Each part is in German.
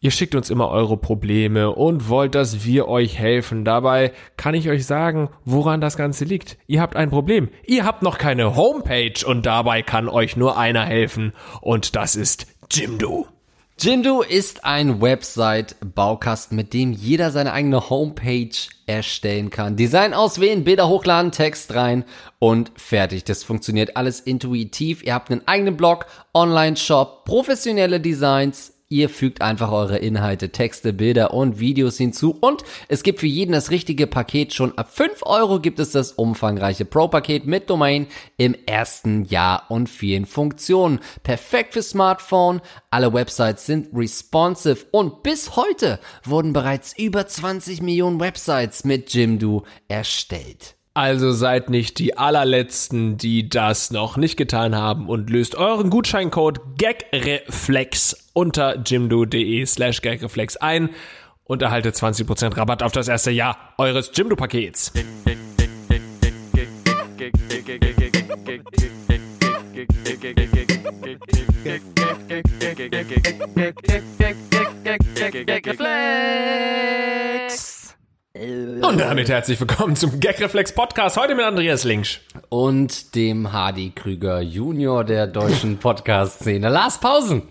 Ihr schickt uns immer eure Probleme und wollt, dass wir euch helfen. Dabei kann ich euch sagen, woran das Ganze liegt. Ihr habt ein Problem. Ihr habt noch keine Homepage und dabei kann euch nur einer helfen. Und das ist Jimdo. Jimdo ist ein Website-Baukasten, mit dem jeder seine eigene Homepage erstellen kann. Design auswählen, Bilder hochladen, Text rein und fertig. Das funktioniert alles intuitiv. Ihr habt einen eigenen Blog, Online-Shop, professionelle Designs. Ihr fügt einfach eure Inhalte, Texte, Bilder und Videos hinzu und es gibt für jeden das richtige Paket. Schon ab 5 Euro gibt es das umfangreiche Pro-Paket mit Domain im ersten Jahr und vielen Funktionen. Perfekt für Smartphone, alle Websites sind responsive und bis heute wurden bereits über 20 Millionen Websites mit Jimdo erstellt. Also seid nicht die allerletzten, die das noch nicht getan haben und löst euren Gutscheincode GAGREFLEX unter jimdo.de/gagreflex ein und erhaltet 20% Rabatt auf das erste Jahr eures Jimdo-Pakets. Und damit herzlich willkommen zum Gag Reflex Podcast, heute mit Andreas Links. Und dem Hardy Krüger Junior der deutschen Podcast-Szene, Lars Pausen.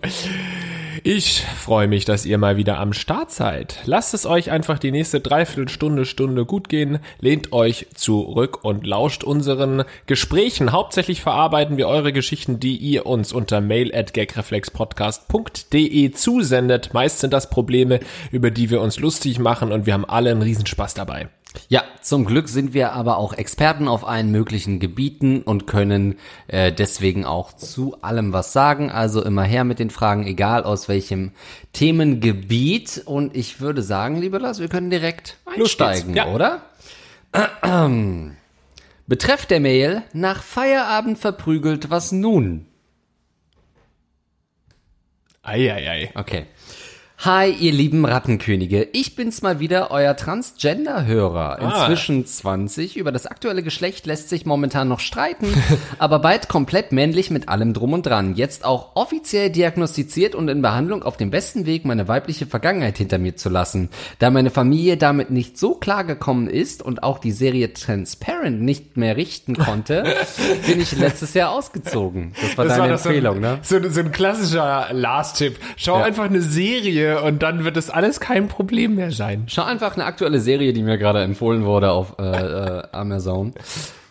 Ich freue mich, dass ihr mal wieder am Start seid. Lasst es euch einfach die nächste Dreiviertelstunde gut gehen, lehnt euch zurück und lauscht unseren Gesprächen. Hauptsächlich verarbeiten wir eure Geschichten, die ihr uns unter mail@gagreflexpodcast.de zusendet. Meist sind das Probleme, über die wir uns lustig machen und wir haben alle einen Riesenspaß dabei. Ja, zum Glück sind wir aber auch Experten auf allen möglichen Gebieten und können deswegen auch zu allem was sagen. Also immer her mit den Fragen, egal aus welchem Themengebiet. Und ich würde sagen, lieber Lars, wir können direkt einsteigen, ja. Oder? Betreff der Mail, nach Feierabend verprügelt, was nun? Eieiei. Okay. Hi, ihr lieben Rattenkönige. Ich bin's mal wieder, euer Transgender-Hörer. Inzwischen 20. Über das aktuelle Geschlecht lässt sich momentan noch streiten, aber bald komplett männlich mit allem drum und dran. Jetzt auch offiziell diagnostiziert und in Behandlung auf dem besten Weg, meine weibliche Vergangenheit hinter mir zu lassen. Da meine Familie damit nicht so klar gekommen ist und auch die Serie Transparent nicht mehr richten konnte, bin ich letztes Jahr ausgezogen. Das war deine Empfehlung, ne? So ein klassischer Last-Tipp. Schau einfach eine Serie. Und dann wird das alles kein Problem mehr sein. Schau einfach eine aktuelle Serie, die mir gerade empfohlen wurde auf Amazon.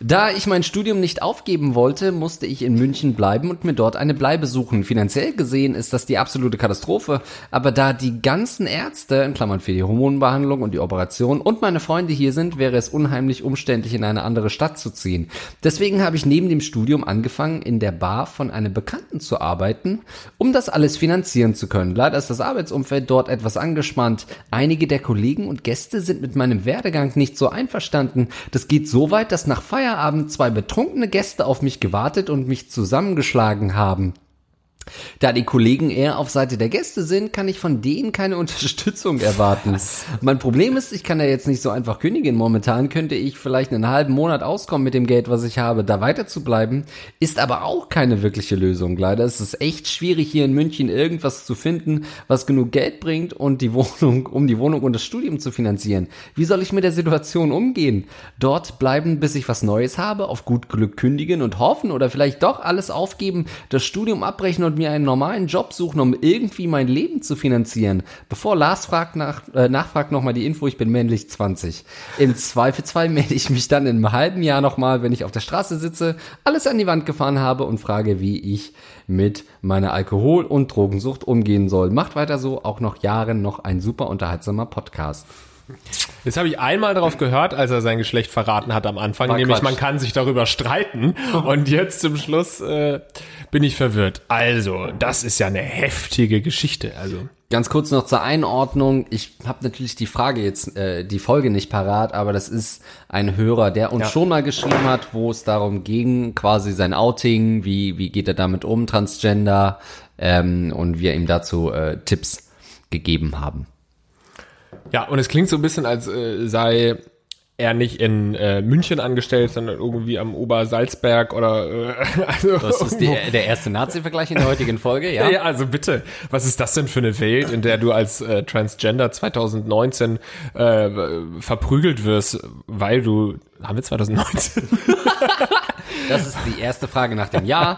Da ich mein Studium nicht aufgeben wollte, musste ich in München bleiben und mir dort eine Bleibe suchen. Finanziell gesehen ist das die absolute Katastrophe, aber da die ganzen Ärzte, in Klammern für die Hormonbehandlung und die Operation und meine Freunde hier sind, wäre es unheimlich umständlich, in eine andere Stadt zu ziehen. Deswegen habe ich neben dem Studium angefangen, in der Bar von einem Bekannten zu arbeiten, um das alles finanzieren zu können. Leider ist das Arbeitsumfeld dort etwas angespannt. Einige der Kollegen und Gäste sind mit meinem Werdegang nicht so einverstanden. Das geht so weit, dass nach Feierabend 2 betrunkene Gäste auf mich gewartet und mich zusammengeschlagen haben. Da die Kollegen eher auf Seite der Gäste sind, kann ich von denen keine Unterstützung erwarten. Was? Mein Problem ist, ich kann ja jetzt nicht so einfach kündigen. Momentan könnte ich vielleicht einen halben Monat auskommen mit dem Geld, was ich habe. Da weiter zu bleiben, ist aber auch keine wirkliche Lösung. Leider ist es echt schwierig, hier in München irgendwas zu finden, was genug Geld bringt, und um die Wohnung und das Studium zu finanzieren. Wie soll ich mit der Situation umgehen? Dort bleiben, bis ich was Neues habe, auf gut Glück kündigen und hoffen oder vielleicht doch alles aufgeben, das Studium abbrechen und mir einen normalen Job suchen, um irgendwie mein Leben zu finanzieren. Bevor Lars nachfragt, nochmal die Info, ich bin männlich 20. Im Zweifelsfall melde ich mich dann in einem halben Jahr nochmal, wenn ich auf der Straße sitze, alles an die Wand gefahren habe und frage, wie ich mit meiner Alkohol- und Drogensucht umgehen soll. Macht weiter so, auch noch Jahren noch ein super unterhaltsamer Podcast. Das habe ich einmal drauf gehört, als er sein Geschlecht verraten hat am Anfang, nämlich man kann sich darüber streiten, und jetzt zum Schluss bin ich verwirrt. Also, das ist ja eine heftige Geschichte. Also ganz kurz noch zur Einordnung, ich habe natürlich die Frage jetzt, die Folge nicht parat, aber das ist ein Hörer, der uns schon mal geschrieben hat, wo es darum ging, quasi sein Outing, wie geht er damit um, Transgender, und wir ihm dazu Tipps gegeben haben. Ja, und es klingt so ein bisschen, als sei er nicht in München angestellt, sondern irgendwie am Obersalzberg oder also das ist der erste Nazi-Vergleich in der heutigen Folge, ja? Ja, also bitte, was ist das denn für eine Welt, in der du als Transgender 2019 verprügelt wirst, weil du, haben wir 2019? Das ist die erste Frage nach dem Jahr.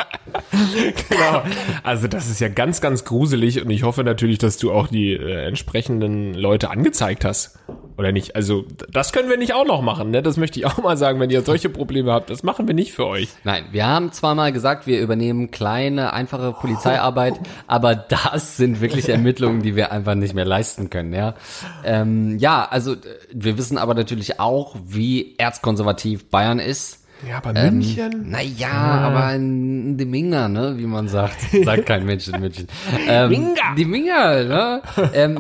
Genau. Also das ist ja ganz, ganz gruselig und ich hoffe natürlich, dass du auch die entsprechenden Leute angezeigt hast. Oder nicht? Also das können wir nicht auch noch machen, ne? Das möchte ich auch mal sagen, wenn ihr solche Probleme habt. Das machen wir nicht für euch. Nein, wir haben zwar mal gesagt, wir übernehmen kleine, einfache Polizeiarbeit, aber das sind wirklich Ermittlungen, die wir einfach nicht mehr leisten können, ja. Ja, also wir wissen aber natürlich auch, wie erzkonservativ Bayern ist. Ja, aber München? Aber in die Minger, ne, wie man sagt. Sagt kein Mensch in München. Minger! Die Minger, ne?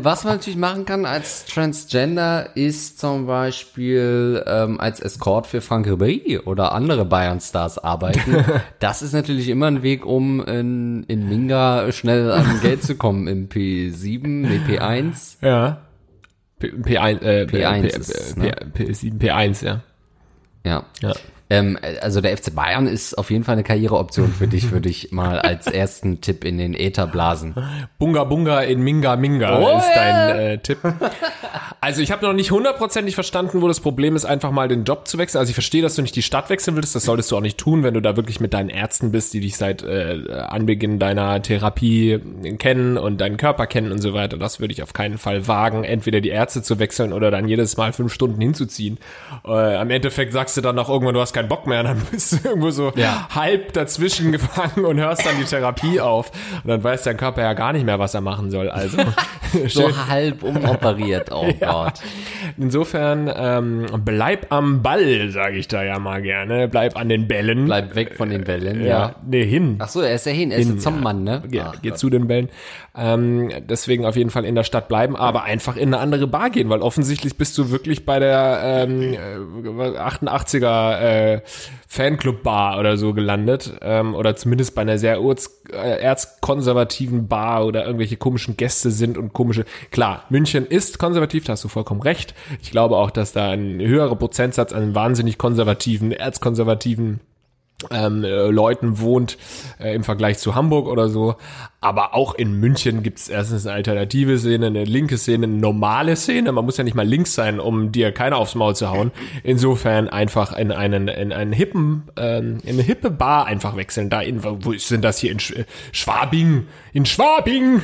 Was man natürlich machen kann als Transgender ist zum Beispiel als Escort für Frank Ribéry oder andere Bayern-Stars arbeiten. Das ist natürlich immer ein Weg, um in Minger schnell an Geld zu kommen im P7, nee, P1. Ja. P1, P1, ja. Ja. Ja. Also der FC Bayern ist auf jeden Fall eine Karriereoption für dich, würde ich mal als ersten Tipp in den Äther blasen. Bunga Bunga in Minga Minga ist dein Tipp. Also ich habe noch nicht hundertprozentig verstanden, wo das Problem ist, einfach mal den Job zu wechseln. Also ich verstehe, dass du nicht die Stadt wechseln willst, das solltest du auch nicht tun, wenn du da wirklich mit deinen Ärzten bist, die dich seit Anbeginn deiner Therapie kennen und deinen Körper kennen und so weiter. Das würde ich auf keinen Fall wagen, entweder die Ärzte zu wechseln oder dann jedes Mal 5 Stunden hinzuziehen. Am Endeffekt sagst du dann noch irgendwann, du hast keinen Bock mehr, dann bist du irgendwo so halb dazwischen gefangen und hörst dann die Therapie auf und dann weiß dein Körper ja gar nicht mehr, was er machen soll. Also so halb umoperiert, oh ja. Gott. Insofern bleib am Ball, sage ich da ja mal gerne. Bleib an den Bällen. Bleib weg von den Bällen, ja. Nee, hin. Ach so, er ist ja hin, er ist ein Zombmann, ne? Ja, geht zu den Bällen. Deswegen auf jeden Fall in der Stadt bleiben, aber einfach in eine andere Bar gehen, weil offensichtlich bist du wirklich bei der 88er Fanclub-Bar oder so gelandet oder zumindest bei einer sehr erzkonservativen Bar oder irgendwelche komischen Gäste sind und komische... Klar, München ist konservativ, da hast du vollkommen recht. Ich glaube auch, dass da ein höherer Prozentsatz an wahnsinnig konservativen, erzkonservativen Leuten wohnt im Vergleich zu Hamburg oder so. Aber auch in München gibt es erstens eine alternative Szene, eine linke Szene, eine normale Szene. Man muss ja nicht mal links sein, um dir keiner aufs Maul zu hauen. Insofern einfach in eine hippe Bar einfach wechseln. Da in, wo ist denn das hier? In Schwabing! In Schwabing!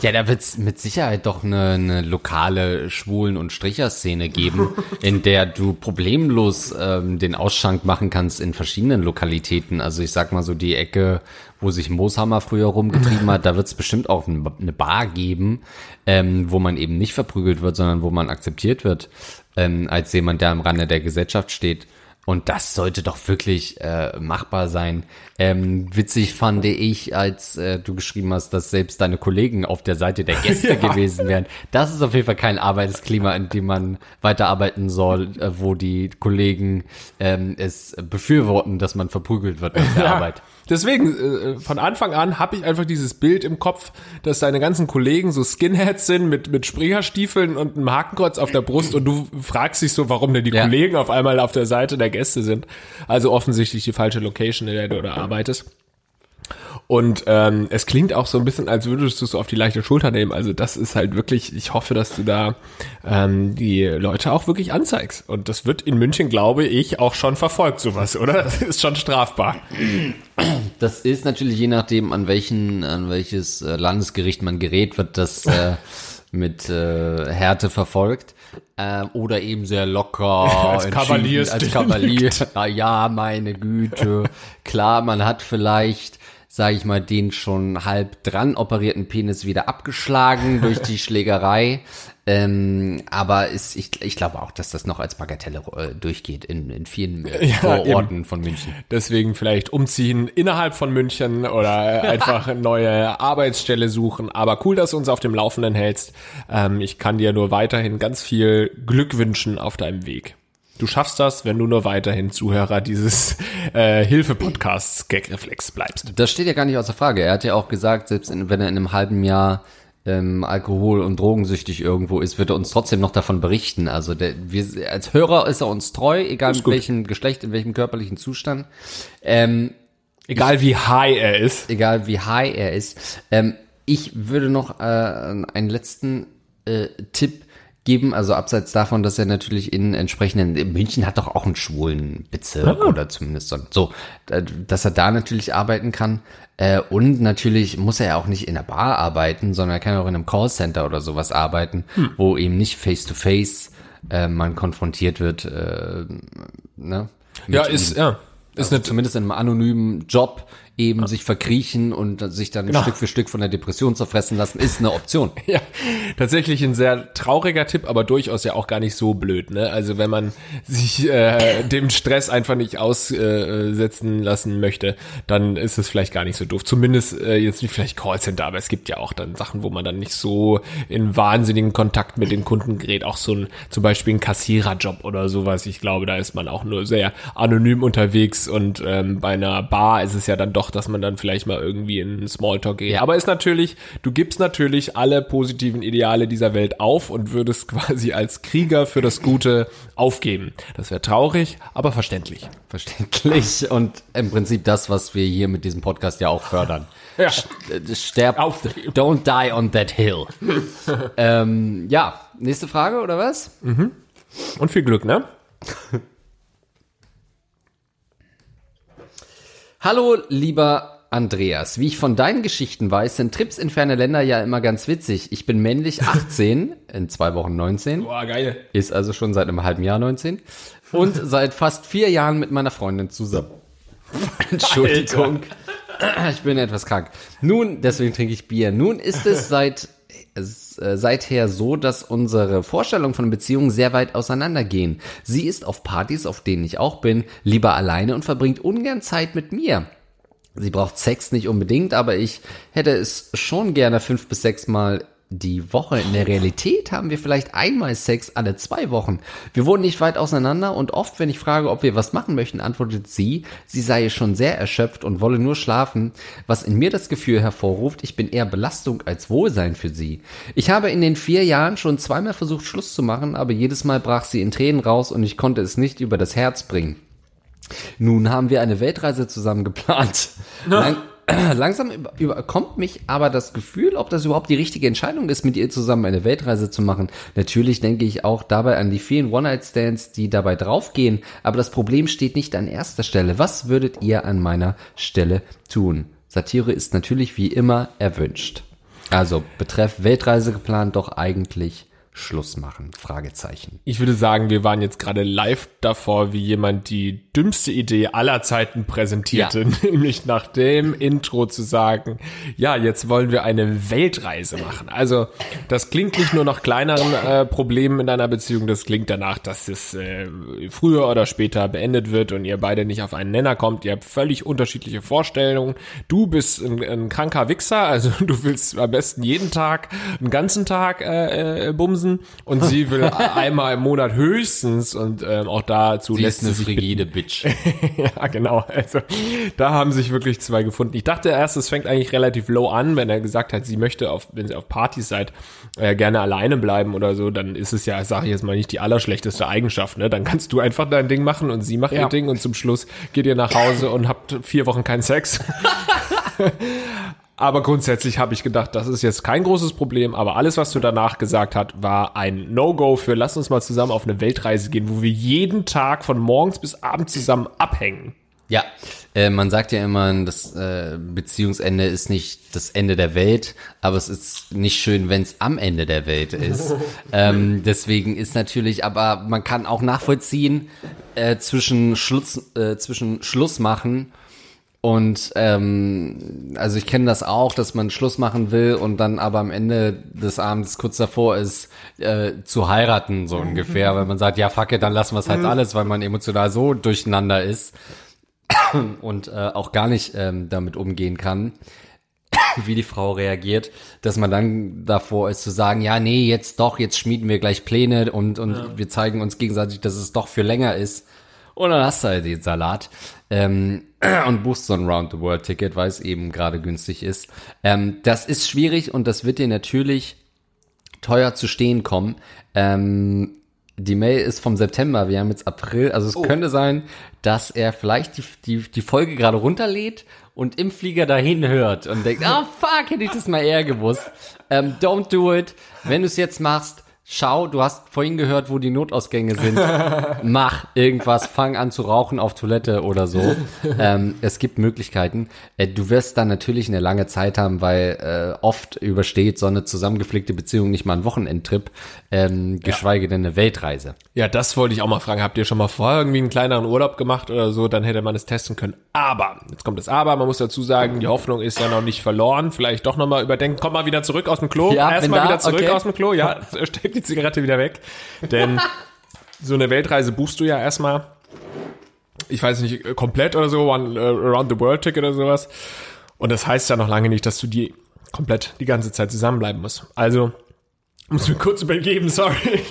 Ja, da wird es mit Sicherheit doch eine lokale Schwulen- und Stricherszene geben, in der du problemlos den Ausschank machen kannst in verschiedenen Lokalitäten. Also ich sag mal so die Ecke, wo sich Mooshammer früher rumgetrieben hat, da wird es bestimmt auch eine Bar geben, wo man eben nicht verprügelt wird, sondern wo man akzeptiert wird, als jemand, der am Rande der Gesellschaft steht. Und das sollte doch wirklich machbar sein. Witzig fand ich, als du geschrieben hast, dass selbst deine Kollegen auf der Seite der Gäste gewesen wären. Das ist auf jeden Fall kein Arbeitsklima, in dem man weiterarbeiten soll, wo die Kollegen es befürworten, dass man verprügelt wird auf der Arbeit. Deswegen, von Anfang an habe ich einfach dieses Bild im Kopf, dass deine ganzen Kollegen so Skinheads sind mit Springerstiefeln und einem Hakenkreuz auf der Brust und du fragst dich so, warum denn die Kollegen auf einmal auf der Seite der Gäste sind. Also offensichtlich die falsche Location, in der du da arbeitest. Und es klingt auch so ein bisschen, als würdest du es auf die leichte Schulter nehmen. Also das ist halt wirklich, ich hoffe, dass du da die Leute auch wirklich anzeigst. Und das wird in München, glaube ich, auch schon verfolgt, sowas, oder? Das ist schon strafbar. Das ist natürlich, je nachdem, an welches Landesgericht man gerät, wird das mit Härte verfolgt. Oder eben sehr locker als Kavalier. Na ja, meine Güte. Klar, man hat vielleicht, sage ich mal, den schon halb dran operierten Penis wieder abgeschlagen durch die Schlägerei. Aber ich glaube auch, dass das noch als Bagatelle durchgeht in vielen Vororten von München. Deswegen vielleicht umziehen innerhalb von München oder einfach eine neue Arbeitsstelle suchen. Aber cool, dass du uns auf dem Laufenden hältst. Ich kann dir nur weiterhin ganz viel Glück wünschen auf deinem Weg. Du schaffst das, wenn du nur weiterhin Zuhörer dieses Hilfe-Podcasts Gag Reflex bleibst. Das steht ja gar nicht außer Frage. Er hat ja auch gesagt, selbst wenn er in einem halben Jahr alkohol- und drogensüchtig irgendwo ist, wird er uns trotzdem noch davon berichten. Also wir, als Hörer ist er uns treu, egal mit welchem Geschlecht, in welchem körperlichen Zustand. Egal wie high er ist. Egal wie high er ist. Ich würde noch einen letzten Tipp geben, also abseits davon, dass er natürlich in entsprechenden, München hat doch auch einen schwulen Bezirk oder zumindest so, dass er da natürlich arbeiten kann und natürlich muss er ja auch nicht in der Bar arbeiten, sondern er kann auch in einem Callcenter oder sowas arbeiten, wo eben nicht face-to-face man konfrontiert wird. Ne? Ja, ist also zumindest in einem anonymen Job eben sich verkriechen und sich dann Stück für Stück von der Depression zerfressen lassen, ist eine Option. Ja, tatsächlich ein sehr trauriger Tipp, aber durchaus ja auch gar nicht so blöd, ne? Also wenn man sich dem Stress einfach nicht aussetzen lassen möchte, dann ist es vielleicht gar nicht so doof. Zumindest jetzt nicht vielleicht Callcenter, aber es gibt ja auch dann Sachen, wo man dann nicht so in wahnsinnigen Kontakt mit den Kunden gerät. Auch so ein, zum Beispiel ein Kassiererjob oder sowas. Ich glaube, da ist man auch nur sehr anonym unterwegs und bei einer Bar ist es ja dann doch, dass man dann vielleicht mal irgendwie in Smalltalk geht. Ja. Aber ist natürlich, du gibst natürlich alle positiven Ideale dieser Welt auf und würdest quasi als Krieger für das Gute aufgeben. Das wäre traurig, aber verständlich. Verständlich und im Prinzip das, was wir hier mit diesem Podcast ja auch fördern. Ja. Sterb, don't die on that hill. Ja, nächste Frage oder was? Mhm. Und viel Glück, ne? Hallo, lieber Andreas. Wie ich von deinen Geschichten weiß, sind Trips in ferne Länder ja immer ganz witzig. Ich bin männlich 18, in 2 Wochen 19. Boah, geil. Ist also schon seit einem halben Jahr 19. Und seit fast 4 Jahren mit meiner Freundin zusammen. Entschuldigung. Alter. Ich bin etwas krank. Nun, deswegen trinke ich Bier. Nun ist es seither so, dass unsere Vorstellungen von Beziehungen sehr weit auseinandergehen. Sie ist auf Partys, auf denen ich auch bin, lieber alleine und verbringt ungern Zeit mit mir. Sie braucht Sex nicht unbedingt, aber ich hätte es schon gerne 5 bis 6 Mal die Woche. In der Realität haben wir vielleicht einmal Sex alle 2 Wochen. Wir wohnen nicht weit auseinander und oft, wenn ich frage, ob wir was machen möchten, antwortet sie, sie sei schon sehr erschöpft und wolle nur schlafen, was in mir das Gefühl hervorruft, ich bin eher Belastung als Wohlsein für sie. Ich habe in den 4 Jahren schon 2-mal versucht, Schluss zu machen, aber jedes Mal brach sie in Tränen raus und ich konnte es nicht über das Herz bringen. Nun haben wir eine Weltreise zusammen geplant. Langsam überkommt mich aber das Gefühl, ob das überhaupt die richtige Entscheidung ist, mit ihr zusammen eine Weltreise zu machen. Natürlich denke ich auch dabei an die vielen One-Night-Stands, die dabei draufgehen, aber das Problem steht nicht an erster Stelle. Was würdet ihr an meiner Stelle tun? Satire ist natürlich wie immer erwünscht. Also, betreff Weltreise geplant, doch eigentlich Schluss machen, Fragezeichen. Ich würde sagen, wir waren jetzt gerade live davor, wie jemand die dümmste Idee aller Zeiten präsentierte, nämlich nach dem Intro zu sagen, ja, jetzt wollen wir eine Weltreise machen. Also das klingt nicht nur nach kleineren Problemen in einer Beziehung, das klingt danach, dass es früher oder später beendet wird und ihr beide nicht auf einen Nenner kommt. Ihr habt völlig unterschiedliche Vorstellungen. Du bist ein kranker Wichser, also du willst am besten jeden Tag, einen ganzen Tag bumsen. Und sie will einmal im Monat höchstens und auch dazu lässt sie sich rigide Bitch. Ja, genau. Also da haben sich wirklich zwei gefunden. Ich dachte erst, es fängt eigentlich relativ low an, wenn er gesagt hat, sie möchte, wenn sie auf Partys seid, gerne alleine bleiben oder so, dann ist es ja, sage ich jetzt mal, nicht die allerschlechteste Eigenschaft. Ne? Dann kannst du einfach dein Ding machen und sie macht ihr Ding und zum Schluss geht ihr nach Hause und habt 4 Wochen keinen Sex. Aber grundsätzlich habe ich gedacht, das ist jetzt kein großes Problem, aber alles, was du danach gesagt hast, war ein No-Go für lass uns mal zusammen auf eine Weltreise gehen, wo wir jeden Tag von morgens bis abends zusammen abhängen. Ja, man sagt ja immer, das Beziehungsende ist nicht das Ende der Welt, aber es ist nicht schön, wenn es am Ende der Welt ist. Deswegen ist natürlich, aber man kann auch nachvollziehen, zwischen Schluss machen. Und also ich kenne das auch, dass man Schluss machen will und dann aber am Ende des Abends kurz davor ist, zu heiraten, so ungefähr. Weil man sagt, ja, fuck it, dann lassen wir es halt alles, weil man emotional so durcheinander ist und auch gar nicht damit umgehen kann, wie die Frau reagiert, dass man dann davor ist zu sagen, ja, nee, jetzt schmieden wir gleich Pläne und wir zeigen uns gegenseitig, dass es doch für länger ist. Und dann hast du halt den Salat und buchst so ein Round-the-World-Ticket, weil es eben gerade günstig ist. Das ist schwierig und das wird dir natürlich teuer zu stehen kommen. Die Mail ist vom September, wir haben jetzt April, also es könnte sein, dass er vielleicht die Folge gerade runterlädt und im Flieger dahin hört und denkt, fuck, hätte ich das mal eher gewusst. Don't do it. Wenn du es jetzt machst, schau, du hast vorhin gehört, wo die Notausgänge sind. Mach irgendwas, fang an zu rauchen auf Toilette oder so. Es gibt Möglichkeiten. Du wirst dann natürlich eine lange Zeit haben, weil oft übersteht so eine zusammengepflegte Beziehung nicht mal einen Wochenendtrip, geschweige denn eine Weltreise. Ja, das wollte ich auch mal fragen. Habt ihr schon mal vorher irgendwie einen kleineren Urlaub gemacht oder so? Dann hätte man es testen können. Aber, jetzt kommt das Aber, man muss dazu sagen, die Hoffnung ist ja noch nicht verloren. Vielleicht doch nochmal überdenken. Komm mal wieder zurück aus dem Klo. Ja, erstmal wieder zurück aus dem Klo. Ja, steht die Zigarette wieder weg, denn so eine Weltreise buchst du ja erstmal, ich weiß nicht, komplett oder so, Around-the-World-Ticket oder sowas, und das heißt ja noch lange nicht, dass du die komplett die ganze Zeit zusammenbleiben musst. Also, muss mir kurz übergeben, sorry.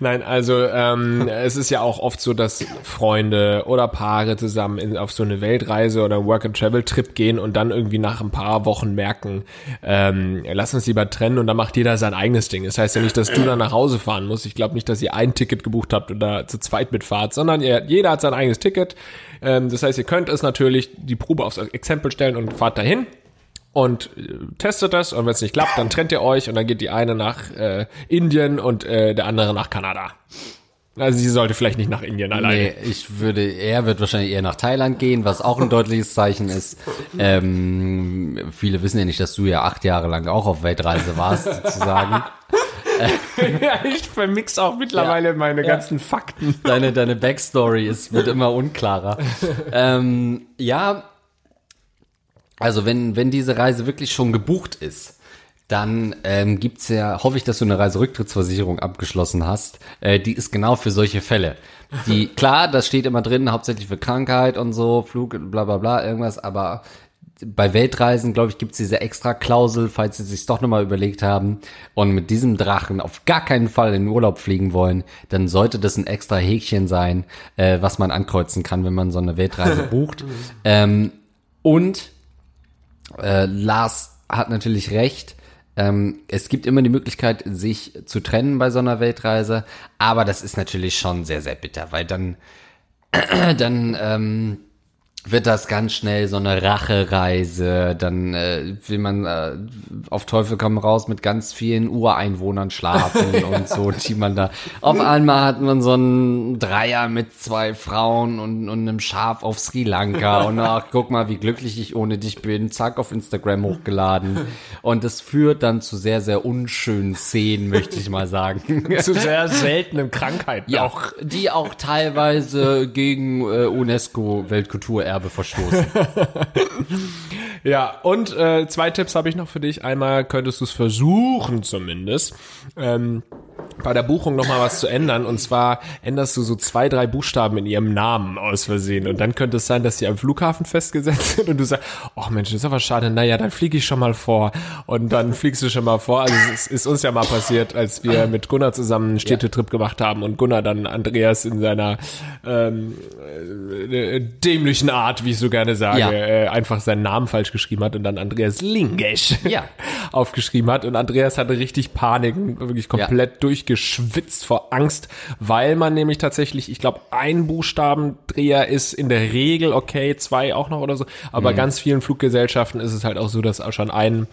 Nein, also es ist ja auch oft so, dass Freunde oder Paare zusammen auf so eine Weltreise oder Work-and-Travel-Trip gehen und dann irgendwie nach ein paar Wochen merken, lass uns lieber trennen, und dann macht jeder sein eigenes Ding. Das heißt ja nicht, dass du dann nach Hause fahren musst. Ich glaube nicht, dass ihr ein Ticket gebucht habt oder zu zweit mitfahrt, sondern jeder hat sein eigenes Ticket. Das heißt, ihr könnt es natürlich die Probe aufs Exempel stellen und fahrt dahin. Und testet das, und wenn es nicht klappt, dann trennt ihr euch, und dann geht die eine nach Indien und der andere nach Kanada. Also sie sollte vielleicht nicht nach Indien alleine. Nee, er wird wahrscheinlich eher nach Thailand gehen, was auch ein deutliches Zeichen ist. Viele wissen ja nicht, dass du ja 8 Jahre lang auch auf Weltreise warst, sozusagen. Ja, ich vermix auch mittlerweile meine ganzen Fakten. Deine Backstory wird immer unklarer. Also wenn diese Reise wirklich schon gebucht ist, dann gibt's ja, hoffe ich, dass du eine Reiserücktrittsversicherung abgeschlossen hast. Die ist genau für solche Fälle. Klar, das steht immer drin, hauptsächlich für Krankheit und so, Flug, bla bla bla, irgendwas, aber bei Weltreisen, glaube ich, gibt's diese extra Klausel, falls sie sich's doch nochmal überlegt haben und mit diesem Drachen auf gar keinen Fall in den Urlaub fliegen wollen, dann sollte das ein extra Häkchen sein, was man ankreuzen kann, wenn man so eine Weltreise bucht. Lars hat natürlich recht. Es gibt immer die Möglichkeit, sich zu trennen bei so einer Weltreise, aber das ist natürlich schon sehr, sehr bitter, weil dann wird das ganz schnell so eine Rachereise, dann will man auf Teufel komm raus mit ganz vielen Ureinwohnern schlafen und so, die man da. Auf einmal hat man so einen Dreier mit 2 Frauen und einem Schaf auf Sri Lanka und ach, guck mal, wie glücklich ich ohne dich bin, zack, auf Instagram hochgeladen. Und das führt dann zu sehr, sehr unschönen Szenen, möchte ich mal sagen. Zu sehr seltenen Krankheiten auch. Die auch teilweise gegen UNESCO-Weltkulturerbe verstoßen. Ja, und 2 Tipps habe ich noch für dich. Einmal könntest du es versuchen zumindest, bei der Buchung nochmal was zu ändern. Und zwar änderst du so 2, 3 Buchstaben in ihrem Namen aus Versehen. Und dann könnte es sein, dass sie am Flughafen festgesetzt sind und du sagst, ach Mensch, das ist aber schade. Naja, dann fliege ich schon mal vor. Und dann fliegst du schon mal vor. Also es ist uns ja mal passiert, als wir mit Gunnar zusammen einen Städtetrip gemacht haben und Gunnar dann Andreas in seiner dämlichen Art, wie ich so gerne sage, einfach seinen Namen falsch geschrieben hat und dann Andreas Links aufgeschrieben hat. Und Andreas hatte richtig Panik, wirklich komplett durchgeschwitzt vor Angst, weil man nämlich tatsächlich, ich glaube, ein Buchstabendreher ist in der Regel okay, 2 auch noch oder so, aber ganz vielen Fluggesellschaften ist es halt auch so, dass auch schon ein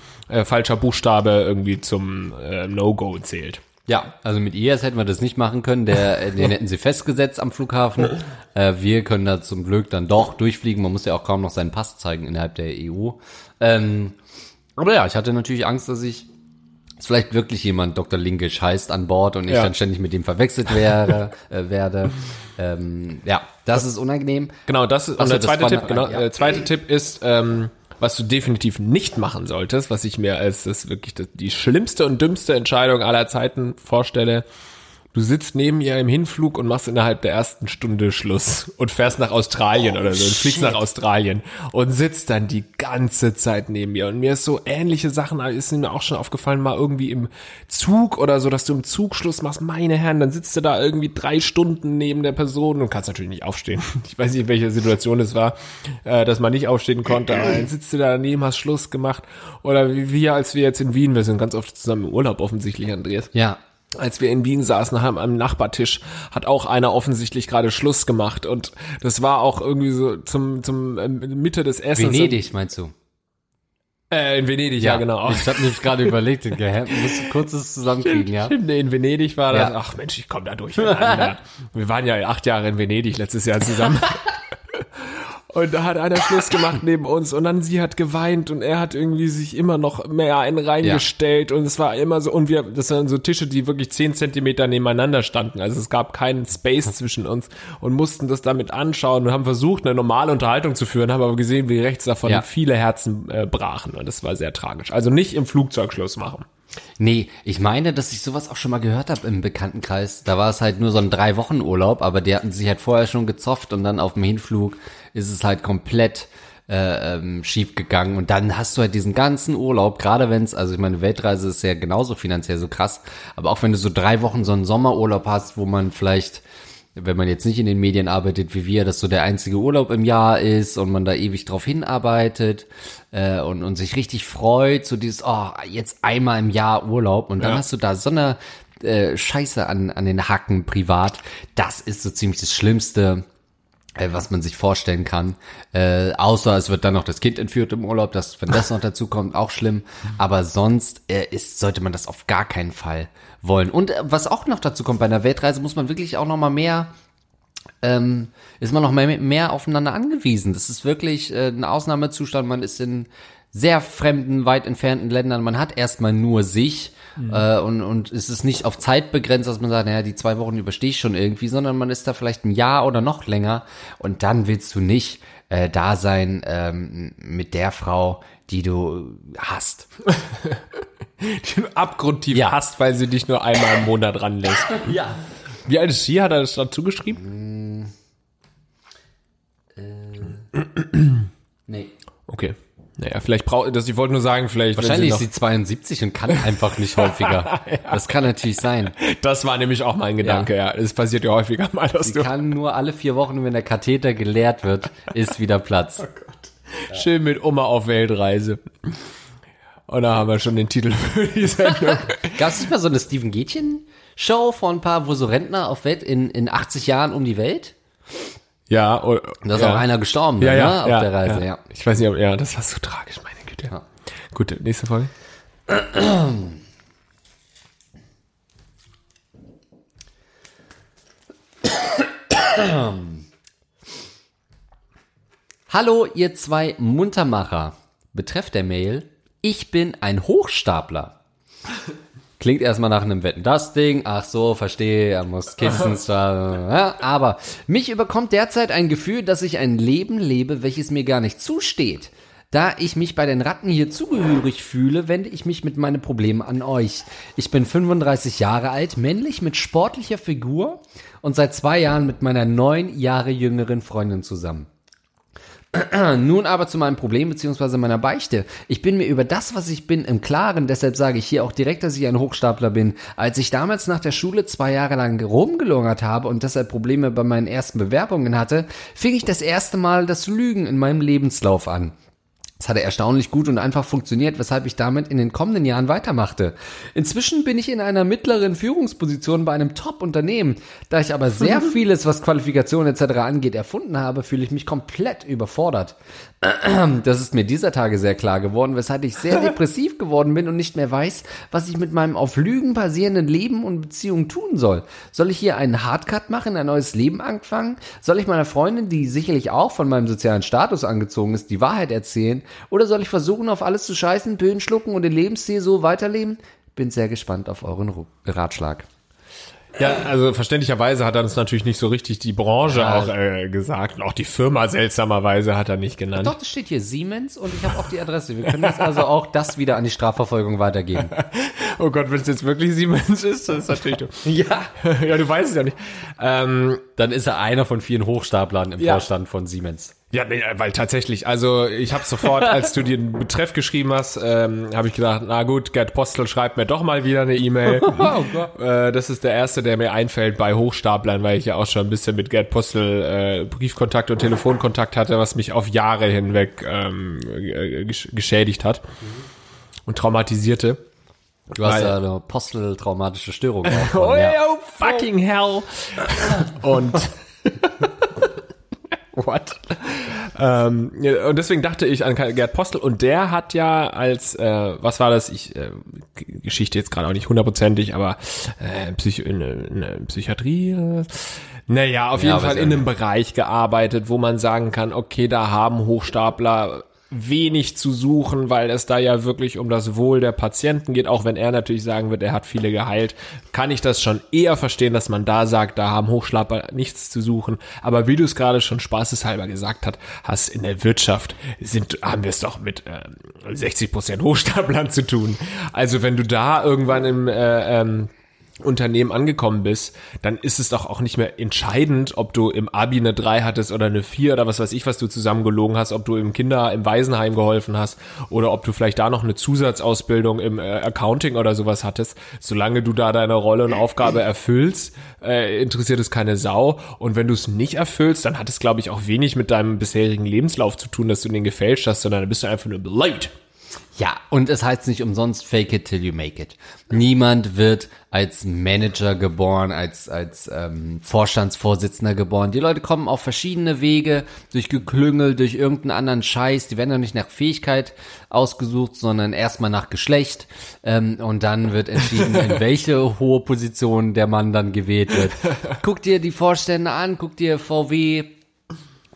falscher Buchstabe irgendwie zum No-Go zählt. Ja, also mit IAS hätten wir das nicht machen können, den hätten sie festgesetzt am Flughafen. Wir können da zum Glück dann doch durchfliegen, man muss ja auch kaum noch seinen Pass zeigen innerhalb der EU. Aber ja, ich hatte natürlich Angst, dass ich vielleicht wirklich jemand Dr. Linkisch heißt an Bord und ich dann ständig mit dem verwechselt werde. Das ist unangenehm. Genau, das ist unser zweiter Tipp. Der zweite Tipp ist, was du definitiv nicht machen solltest, was ich mir als das wirklich die schlimmste und dümmste Entscheidung aller Zeiten vorstelle. Du sitzt neben ihr im Hinflug und machst innerhalb der ersten Stunde Schluss und fährst nach Australien oder so und fliegst nach Australien und sitzt dann die ganze Zeit neben ihr. Und mir ist so ähnliche Sachen, ist mir auch schon aufgefallen, mal irgendwie im Zug oder so, dass du im Zug Schluss machst, meine Herren, dann sitzt du da irgendwie 3 Stunden neben der Person und kannst natürlich nicht aufstehen. Ich weiß nicht, in welcher Situation es war, dass man nicht aufstehen konnte, aber dann sitzt du da daneben, hast Schluss gemacht. Oder wie wir, als wir jetzt in Wien, wir sind ganz oft zusammen im Urlaub offensichtlich, Andreas. Ja. Als wir in Wien saßen, am Nachbartisch, hat auch einer offensichtlich gerade Schluss gemacht. Und das war auch irgendwie so zum Mitte des Essens. Venedig, meinst du? In Venedig, ja genau. Ich habe mich gerade überlegt, musst du kurzes zusammenkriegen, ja. Stimmt, in Venedig war das, ach Mensch, ich komme da durch. Wir waren ja 8 Jahre in Venedig letztes Jahr zusammen. Und da hat einer Schluss gemacht neben uns und dann sie hat geweint und er hat irgendwie sich immer noch mehr einen reingestellt und es war immer so, und das waren so Tische, die wirklich 10 Zentimeter nebeneinander standen, also es gab keinen Space zwischen uns und mussten das damit anschauen und haben versucht, eine normale Unterhaltung zu führen, haben aber gesehen, wie rechts davon viele Herzen brachen und das war sehr tragisch. Also nicht im Flugzeug Schluss machen. Nee, ich meine, dass ich sowas auch schon mal gehört habe im Bekanntenkreis. Da war es halt nur so ein 3-Wochen-Urlaub, aber die hatten sich halt vorher schon gezofft und dann auf dem Hinflug ist es halt komplett schief gegangen. Und dann hast du halt diesen ganzen Urlaub, gerade wenn es, also ich meine, Weltreise ist ja genauso finanziell so krass, aber auch wenn du so 3 Wochen so einen Sommerurlaub hast, wo man vielleicht, wenn man jetzt nicht in den Medien arbeitet wie wir, dass so der einzige Urlaub im Jahr ist und man da ewig drauf hinarbeitet und sich richtig freut, so dieses, oh, jetzt einmal im Jahr Urlaub und dann hast du da so eine Scheiße an den Hacken privat. Das ist so ziemlich das Schlimmste, was man sich vorstellen kann. Außer es wird dann noch das Kind entführt im Urlaub, dass, wenn das noch dazu kommt, auch schlimm. Aber sonst sollte man das auf gar keinen Fall wollen. Und was auch noch dazu kommt, bei einer Weltreise muss man wirklich auch noch mal mehr, ist man noch mehr aufeinander angewiesen. Das ist wirklich ein Ausnahmezustand. Man ist in sehr fremden, weit entfernten Ländern. Man hat erstmal nur sich und es ist nicht auf Zeit begrenzt, dass man sagt, naja, die 2 Wochen überstehe ich schon irgendwie, sondern man ist da vielleicht ein Jahr oder noch länger und dann willst du nicht da sein mit der Frau, die du hasst. Die du abgrundtief hasst, weil sie dich nur einmal im Monat ranlässt. Ja. Wie alt ist sie? Hat er das dazu geschrieben? Nee. Okay. Naja, vielleicht braucht das. Ich wollte nur sagen, vielleicht. Wahrscheinlich ist sie 72 und kann einfach nicht häufiger. Das kann natürlich sein. Das war nämlich auch mein Gedanke, ja. Es passiert ja häufiger mal, dass sie kann nur alle 4 Wochen, wenn der Katheter geleert wird, ist wieder Platz. Oh Gott. Ja. Schön mit Oma auf Weltreise. Und da haben wir schon den Titel für die Sendung. Gab es nicht mal so eine Steven Gätchen-Show vor ein paar, wo so Rentner auf Welt in 80 Jahren um die Welt? Ja. Und da ist auch einer gestorben auf der Reise. Ja. Ich weiß nicht, ob das war so tragisch, meine Güte. Ja. Gut, nächste Folge. Hallo, ihr 2 Muntermacher. Betreff der Mail: Ich bin ein Hochstapler. Klingt erstmal nach einem Wetten, das Ding, ach so, verstehe, er muss Kissens da, aber mich überkommt derzeit ein Gefühl, dass ich ein Leben lebe, welches mir gar nicht zusteht. Da ich mich bei den Ratten hier zugehörig fühle, wende ich mich mit meinen Problemen an euch. Ich bin 35 Jahre alt, männlich mit sportlicher Figur und seit 2 Jahren mit meiner 9 Jahre jüngeren Freundin zusammen. Nun aber zu meinem Problem bzw. meiner Beichte. Ich bin mir über das, was ich bin, im Klaren. Deshalb sage ich hier auch direkt, dass ich ein Hochstapler bin. Als ich damals nach der Schule 2 Jahre lang rumgelungert habe und deshalb Probleme bei meinen ersten Bewerbungen hatte, fing ich das erste Mal das Lügen in meinem Lebenslauf an. Es hatte erstaunlich gut und einfach funktioniert, weshalb ich damit in den kommenden Jahren weitermachte. Inzwischen bin ich in einer mittleren Führungsposition bei einem Top-Unternehmen. Da ich aber sehr vieles, was Qualifikationen etc. angeht, erfunden habe, fühle ich mich komplett überfordert. Das ist mir dieser Tage sehr klar geworden, weshalb ich sehr depressiv geworden bin und nicht mehr weiß, was ich mit meinem auf Lügen basierenden Leben und Beziehungen tun soll. Soll ich hier einen Hardcut machen, ein neues Leben anfangen? Soll ich meiner Freundin, die sicherlich auch von meinem sozialen Status angezogen ist, die Wahrheit erzählen? Oder soll ich versuchen, auf alles zu scheißen, Pillen schlucken und den Lebensstil so weiterleben? Bin sehr gespannt auf euren Ratschlag. Ja, also verständlicherweise hat er uns natürlich nicht so richtig die Branche gesagt. Und auch die Firma seltsamerweise hat er nicht genannt. Doch, das steht hier Siemens und ich habe auch die Adresse. Wir können jetzt also auch das wieder an die Strafverfolgung weitergeben. Oh Gott, wenn es jetzt wirklich Siemens ist, das ist natürlich doof. Ja. Ja, du weißt es ja nicht. Dann ist er einer von vielen Hochstaplern im Vorstand von Siemens. Ja, nee, weil tatsächlich, also ich habe sofort, als du den Betreff geschrieben hast, habe ich gedacht, na gut, Gerd Postel schreibt mir doch mal wieder eine E-Mail. Das ist der erste, der mir einfällt bei Hochstaplern, weil ich ja auch schon ein bisschen mit Gerd Postel Briefkontakt und Telefonkontakt hatte, was mich auf Jahre hinweg geschädigt hat und traumatisierte. Du hast ja eine Postel-traumatische Störung. Oh, oh, fucking hell. Und what? Und deswegen dachte ich an Gerd Postel und der hat ja als, was war das? Geschichte jetzt gerade auch nicht hundertprozentig, aber in Psychiatrie. Naja, auf jeden Fall in einem Bereich gearbeitet, wo man sagen kann, okay, da haben Hochstapler wenig zu suchen, weil es da ja wirklich um das Wohl der Patienten geht, auch wenn er natürlich sagen wird, er hat viele geheilt, kann ich das schon eher verstehen, dass man da sagt, da haben Hochstapler nichts zu suchen, aber wie du es gerade schon spaßeshalber gesagt hast, in der Wirtschaft haben wir es doch mit 60% Hochstaplern zu tun, also wenn du da irgendwann im Unternehmen angekommen bist, dann ist es doch auch nicht mehr entscheidend, ob du im Abi eine 3 hattest oder eine 4 oder was weiß ich, was du zusammengelogen hast, ob du im Waisenheim geholfen hast oder ob du vielleicht da noch eine Zusatzausbildung im Accounting oder sowas hattest. Solange du da deine Rolle und Aufgabe erfüllst, interessiert es keine Sau. Und wenn du es nicht erfüllst, dann hat es, glaube ich, auch wenig mit deinem bisherigen Lebenslauf zu tun, dass du den gefälscht hast, sondern dann bist du einfach nur beleidigt. Ja, und es heißt nicht umsonst fake it till you make it. Niemand wird als Manager geboren, als Vorstandsvorsitzender geboren. Die Leute kommen auf verschiedene Wege, durch Geklüngel, durch irgendeinen anderen Scheiß. Die werden ja nicht nach Fähigkeit ausgesucht, sondern erstmal nach Geschlecht. Und dann wird entschieden, in welche hohe Position der Mann dann gewählt wird. Guck dir die Vorstände an, guck dir VW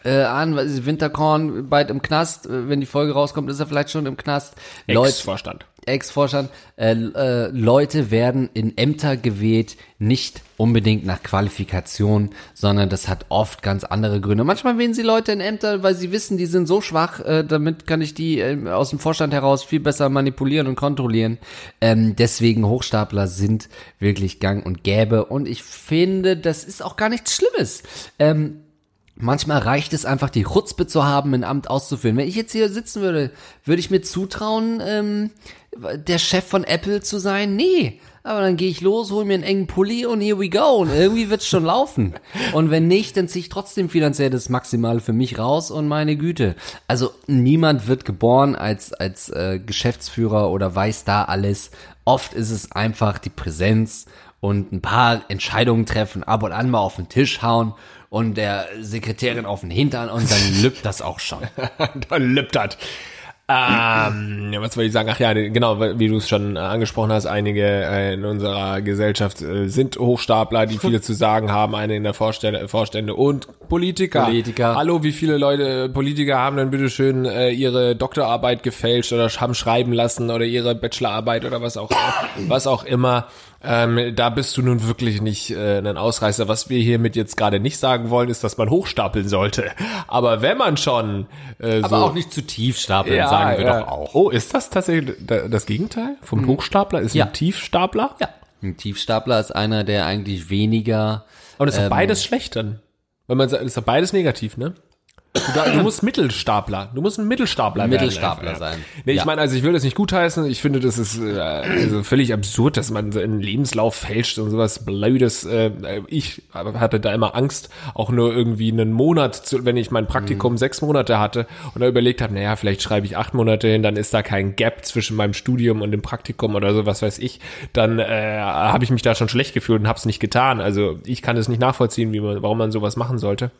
an, Winterkorn bald im Knast, wenn die Folge rauskommt, ist er vielleicht schon im Knast. Ex-Vorstand. Leute werden in Ämter gewählt, nicht unbedingt nach Qualifikation, sondern das hat oft ganz andere Gründe. Manchmal wählen sie Leute in Ämter, weil sie wissen, die sind so schwach, damit kann ich die aus dem Vorstand heraus viel besser manipulieren und kontrollieren. Deswegen Hochstapler sind wirklich gang und gäbe und ich finde, das ist auch gar nichts Schlimmes. Manchmal reicht es einfach, die Chutzpe zu haben, ein Amt auszuführen. Wenn ich jetzt hier sitzen würde, würde ich mir zutrauen, der Chef von Apple zu sein? Nee, aber dann gehe ich los, hole mir einen engen Pulli und here we go. Und irgendwie wird's schon laufen. Und wenn nicht, dann ziehe ich trotzdem finanziell das Maximale für mich raus und meine Güte. Also niemand wird geboren als Geschäftsführer oder weiß da alles. Oft ist es einfach die Präsenz und ein paar Entscheidungen treffen, ab und an mal auf den Tisch hauen und der Sekretärin auf den Hintern und dann lübt das auch schon. Dann lübt das. Was wollte ich sagen? Ach ja, genau, wie du es schon angesprochen hast, einige in unserer Gesellschaft sind Hochstapler, die viele zu sagen haben, einige in der Vorstände und Politiker. Hallo, wie viele Leute, Politiker haben denn bitteschön ihre Doktorarbeit gefälscht oder haben schreiben lassen oder ihre Bachelorarbeit oder was auch immer. Da bist du nun wirklich nicht ein Ausreißer. Was wir hiermit jetzt gerade nicht sagen wollen, ist, dass man hochstapeln sollte. Aber wenn man schon aber auch nicht zu tief stapeln, sagen wir doch auch. Oh, ist das tatsächlich das Gegenteil? Vom Hochstapler ist ein Tiefstapler? Ja, ein Tiefstapler ist einer, der eigentlich weniger... Aber das ist beides schlecht dann. Weil man sagt, das ist doch beides negativ, ne? Du musst Mittelstapler. Du musst ein Mittelstapler sein. Nee, ich meine, also ich will das nicht gutheißen. Ich finde, das ist also völlig absurd, dass man so einen Lebenslauf fälscht und sowas Blödes. Ich hatte da immer Angst, auch nur irgendwie einen Monat, wenn ich mein Praktikum 6 Monate hatte und da überlegt habe, naja, vielleicht schreibe ich 8 Monate hin, dann ist da kein Gap zwischen meinem Studium und dem Praktikum oder so, was weiß ich. Dann habe ich mich da schon schlecht gefühlt und habe es nicht getan. Also ich kann es nicht nachvollziehen, warum man sowas machen sollte.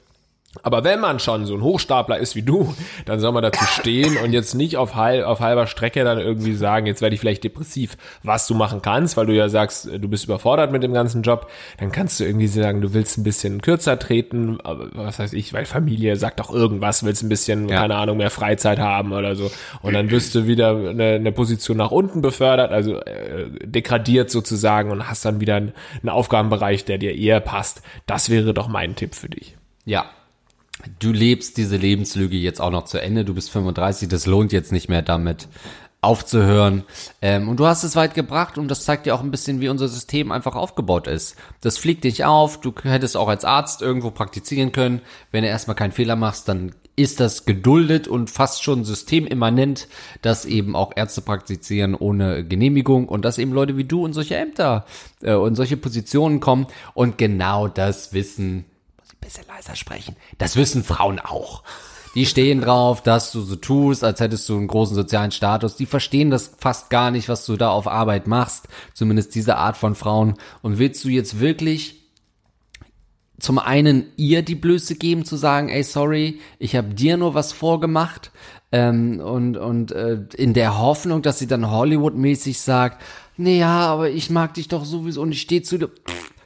Aber wenn man schon so ein Hochstapler ist wie du, dann soll man dazu stehen und jetzt nicht auf halber Strecke dann irgendwie sagen, jetzt werde ich vielleicht depressiv, was du machen kannst, weil du ja sagst, du bist überfordert mit dem ganzen Job, dann kannst du irgendwie sagen, du willst ein bisschen kürzer treten, was weiß ich, weil Familie sagt doch irgendwas, willst ein bisschen, keine Ahnung, mehr Freizeit haben oder so, und dann wirst du wieder eine Position nach unten befördert, also degradiert sozusagen, und hast dann wieder einen Aufgabenbereich, der dir eher passt. Das wäre doch mein Tipp für dich. Ja. Du lebst diese Lebenslüge jetzt auch noch zu Ende. Du bist 35, das lohnt jetzt nicht mehr damit aufzuhören. Und du hast es weit gebracht, und das zeigt dir auch ein bisschen, wie unser System einfach aufgebaut ist. Das fliegt dich auf, du hättest auch als Arzt irgendwo praktizieren können. Wenn du erstmal keinen Fehler machst, dann ist das geduldet und fast schon systemimmanent, dass eben auch Ärzte praktizieren ohne Genehmigung und dass eben Leute wie du in solche Ämter und solche Positionen kommen. Und genau das wissen, bisschen leiser sprechen. Das wissen Frauen auch. Die stehen drauf, dass du so tust, als hättest du einen großen sozialen Status. Die verstehen das fast gar nicht, was du da auf Arbeit machst. Zumindest diese Art von Frauen. Und willst du jetzt wirklich zum einen ihr die Blöße geben, zu sagen, ey, sorry, ich habe dir nur was vorgemacht, und in der Hoffnung, dass sie dann Hollywood-mäßig sagt, naja, aber ich mag dich doch sowieso und ich stehe zu dir.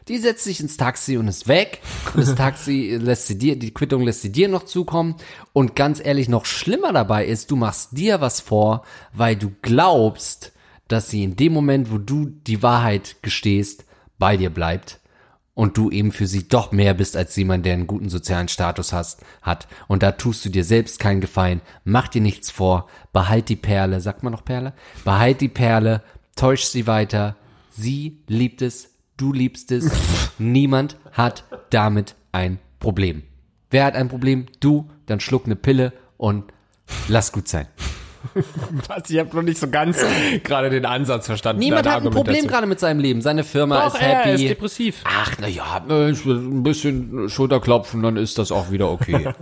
Die setzt sich ins Taxi und ist weg. Das Taxi lässt sie dir, die Quittung lässt sie dir noch zukommen. Und ganz ehrlich, noch schlimmer dabei ist, du machst dir was vor, weil du glaubst, dass sie in dem Moment, wo du die Wahrheit gestehst, bei dir bleibt. Und du eben für sie doch mehr bist als jemand, der einen guten sozialen Status hat. Und da tust du dir selbst keinen Gefallen. Mach dir nichts vor. Behalt die Perle. Sagt man noch Perle? Behalt die Perle. Täusch sie weiter. Sie liebt es. Du liebst es. Niemand hat damit ein Problem. Wer hat ein Problem? Du. Dann schluck eine Pille und lass gut sein. Was? Ich habe noch nicht so ganz gerade den Ansatz verstanden. Niemand hat ein Problem gerade mit seinem Leben. Seine Firma ist happy. Er ist depressiv. Ach, naja, ein bisschen Schulterklopfen, dann ist das auch wieder okay.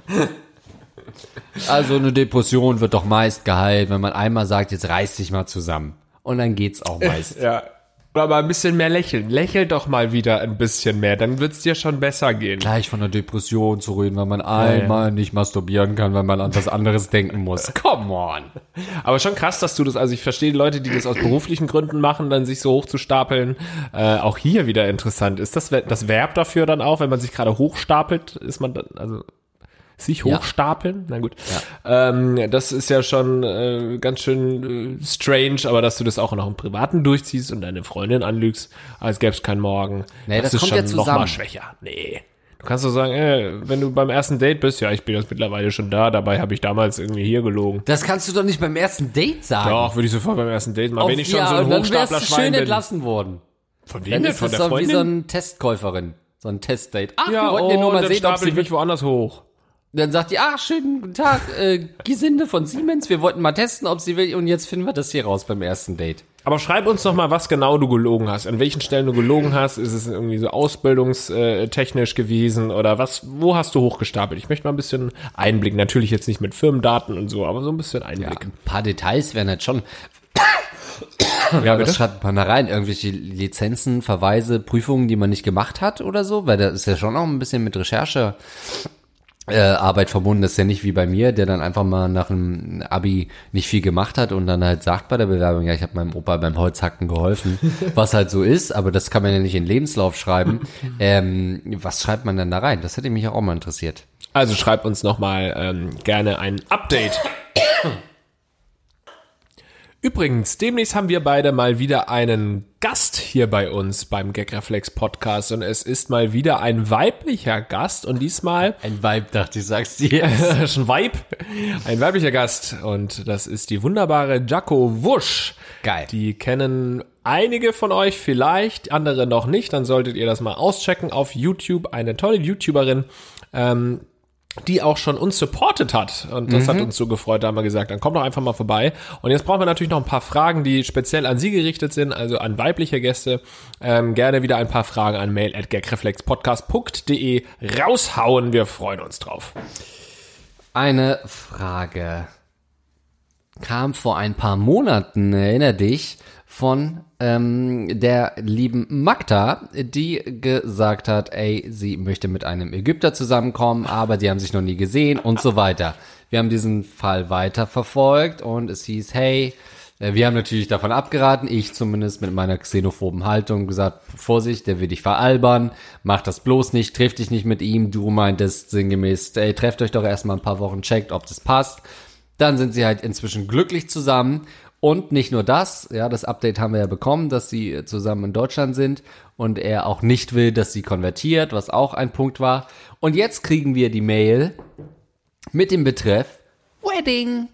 Also eine Depression wird doch meist geheilt, wenn man einmal sagt, jetzt reiß dich mal zusammen. Und dann geht's auch meist. Ja. Oder mal ein bisschen mehr lächeln. Lächel doch mal wieder ein bisschen mehr, dann wird's dir schon besser gehen. Gleich von der Depression zu reden, weil man einmal nicht masturbieren kann, weil man an was anderes denken muss. Come on. Aber schon krass, dass du das, also ich verstehe Leute, die das aus beruflichen Gründen machen, dann sich so hoch zu stapeln. Auch hier wieder interessant. Ist das Verb dafür dann auch, wenn man sich gerade hochstapelt, ist man dann, also sich hochstapeln? Ja. Na gut. Ja. Das ist ja schon ganz schön strange, aber dass du das auch noch im Privaten durchziehst und deine Freundin anlügst, als gäbe es keinen Morgen, naja, das ist kommt schon ja noch mal schwächer. Nee. Du kannst doch sagen, wenn du beim ersten Date bist, ja, ich bin jetzt mittlerweile schon da, dabei habe ich damals irgendwie hier gelogen. Das kannst du doch nicht beim ersten Date sagen. Doch, würde ich sofort beim ersten Date machen, wenn ich schon so ein Hochstapler-Schwein bin. Dann wärst du schön entlassen worden. Von wem denn? Von der Freundin? Wie so eine Testkäuferin, so ein Testdate. Ach, ja, wir wollten ja nur mal sehen, stapel ich mich woanders hoch. Dann sagt die, ach, schönen guten Tag, Gesinde von Siemens, wir wollten mal testen, ob sie will, und jetzt finden wir das hier raus beim ersten Date. Aber schreib uns doch mal, was genau du gelogen hast, an welchen Stellen du gelogen hast, ist es irgendwie so ausbildungstechnisch gewesen oder was, wo hast du hochgestapelt? Ich möchte mal ein bisschen Einblick, natürlich jetzt nicht mit Firmendaten und so, aber so ein bisschen Einblick. Ja, ein paar Details wären halt schon... Ja, das schreibt man da rein, irgendwelche Lizenzen, Verweise, Prüfungen, die man nicht gemacht hat oder so, weil da ist ja schon auch ein bisschen mit Recherche... Arbeit verbunden. Das ist ja nicht wie bei mir, der dann einfach mal nach dem Abi nicht viel gemacht hat und dann halt sagt bei der Bewerbung, ja, ich habe meinem Opa beim Holzhacken geholfen, was halt so ist, aber das kann man ja nicht in den Lebenslauf schreiben. Was schreibt man denn da rein? Das hätte mich auch mal interessiert. Also schreib uns nochmal gerne ein Update. Übrigens, demnächst haben wir beide mal wieder einen Gast hier bei uns beim Gag Reflex Podcast und es ist mal wieder ein weiblicher Gast und diesmal... Ein Weib, dachte ich, sagst du jetzt. Ein Weib. Ein weiblicher Gast und das ist die wunderbare Jaco Wusch. Geil. Die kennen einige von euch vielleicht, andere noch nicht, dann solltet ihr das mal auschecken auf YouTube. Eine tolle YouTuberin, die auch schon uns supportet hat. Und das hat uns so gefreut, da haben wir gesagt, dann kommt doch einfach mal vorbei. Und jetzt brauchen wir natürlich noch ein paar Fragen, die speziell an Sie gerichtet sind, also an weibliche Gäste. Gerne wieder ein paar Fragen an mail@gagreflexpodcast.de raushauen. Wir freuen uns drauf. Eine Frage. kam vor ein paar Monaten, erinnere dich, von der lieben Magda, die gesagt hat, ey, sie möchte mit einem Ägypter zusammenkommen, aber die haben sich noch nie gesehen und so weiter. Wir haben diesen Fall weiterverfolgt und es hieß, hey, wir haben natürlich davon abgeraten, ich zumindest mit meiner xenophoben Haltung gesagt, Vorsicht, der will dich veralbern, mach das bloß nicht, triff dich nicht mit ihm, du meintest sinngemäß, ey, trefft euch doch erstmal ein paar Wochen, checkt, ob das passt. Dann sind sie halt inzwischen glücklich zusammen und nicht nur das, ja, das Update haben wir ja bekommen, dass sie zusammen in Deutschland sind und er auch nicht will, dass sie konvertiert, was auch ein Punkt war. Und jetzt kriegen wir die Mail mit dem Betreff Wedding.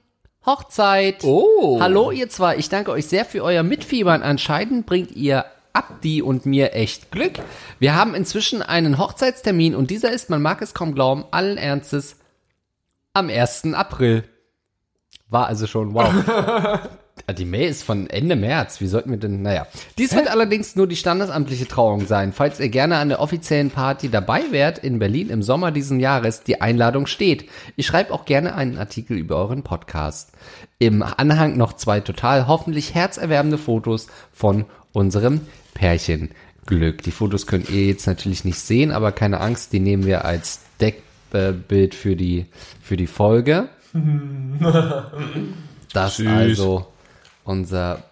Hochzeit. Oh. Hallo ihr zwei, ich danke euch sehr für euer Mitfiebern. Anscheinend bringt ihr Abdi und mir echt Glück. Wir haben inzwischen einen Hochzeitstermin und dieser ist, man mag es kaum glauben, allen Ernstes am 1. April. War also schon, wow. Die Mail ist von Ende März, wie sollten wir denn, naja. Dies wird allerdings nur die standesamtliche Trauung sein. Falls ihr gerne an der offiziellen Party dabei wärt, in Berlin im Sommer diesen Jahres, die Einladung steht. Ich schreibe auch gerne einen Artikel über euren Podcast. Im Anhang noch 2 total hoffentlich herzerwärmende Fotos von unserem Pärchenglück. Die Fotos könnt ihr jetzt natürlich nicht sehen, aber keine Angst, die nehmen wir als Deckbild für die Folge. Das Süß. Also unser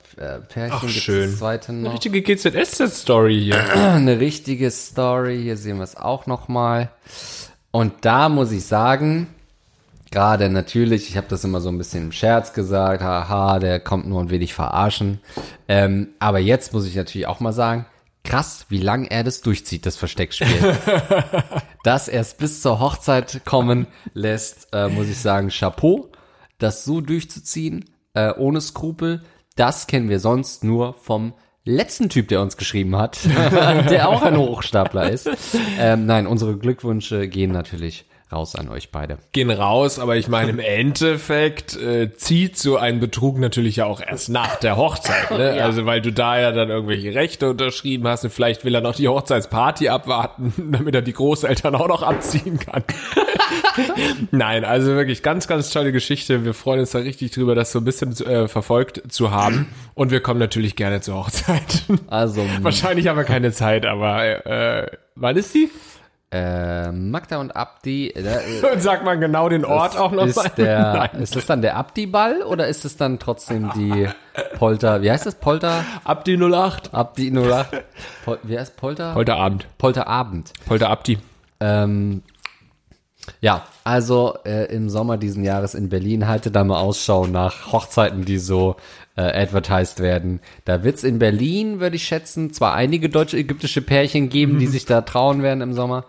Pärchen gibt's zweite noch. Eine richtige GZSZ-Story hier. Eine richtige Story, hier sehen wir es auch nochmal. Und da muss ich sagen, gerade natürlich, ich habe das immer so ein bisschen im Scherz gesagt, haha, der kommt nur und will dich verarschen. Aber jetzt muss ich natürlich auch mal sagen, krass, wie lange er das durchzieht, das Versteckspiel. Dass er es bis zur Hochzeit kommen lässt, muss ich sagen, Chapeau. Das so durchzuziehen, ohne Skrupel, das kennen wir sonst nur vom letzten Typ, der uns geschrieben hat, der auch ein Hochstapler ist. Nein, unsere Glückwünsche gehen natürlich raus an euch beide. Gehen raus, aber ich meine, im Endeffekt zieht so ein Betrug natürlich ja auch erst nach der Hochzeit, ne? Ja. Also weil du da ja dann irgendwelche Rechte unterschrieben hast und vielleicht will er noch die Hochzeitsparty abwarten, damit er die Großeltern auch noch abziehen kann. Nein, also wirklich ganz, ganz tolle Geschichte. Wir freuen uns da richtig drüber, das so ein bisschen verfolgt zu haben und wir kommen natürlich gerne zur Hochzeit. Also wahrscheinlich haben wir keine Zeit, aber wann ist die? Magda und Abdi. Und sagt man genau den Ort auch noch mal? Ist das dann der Abdi-Ball oder ist es dann trotzdem die Polter? Wie heißt das? Polter? Abdi 08. Abdi 08. Wie heißt Polter? Polterabend. Polterabend. Polter Abdi. Ja, also im Sommer diesen Jahres in Berlin, halte da mal Ausschau nach Hochzeiten, die so advertised werden. Da wird's in Berlin, würde ich schätzen, zwar einige deutsche-ägyptische Pärchen geben, die sich da trauen werden im Sommer.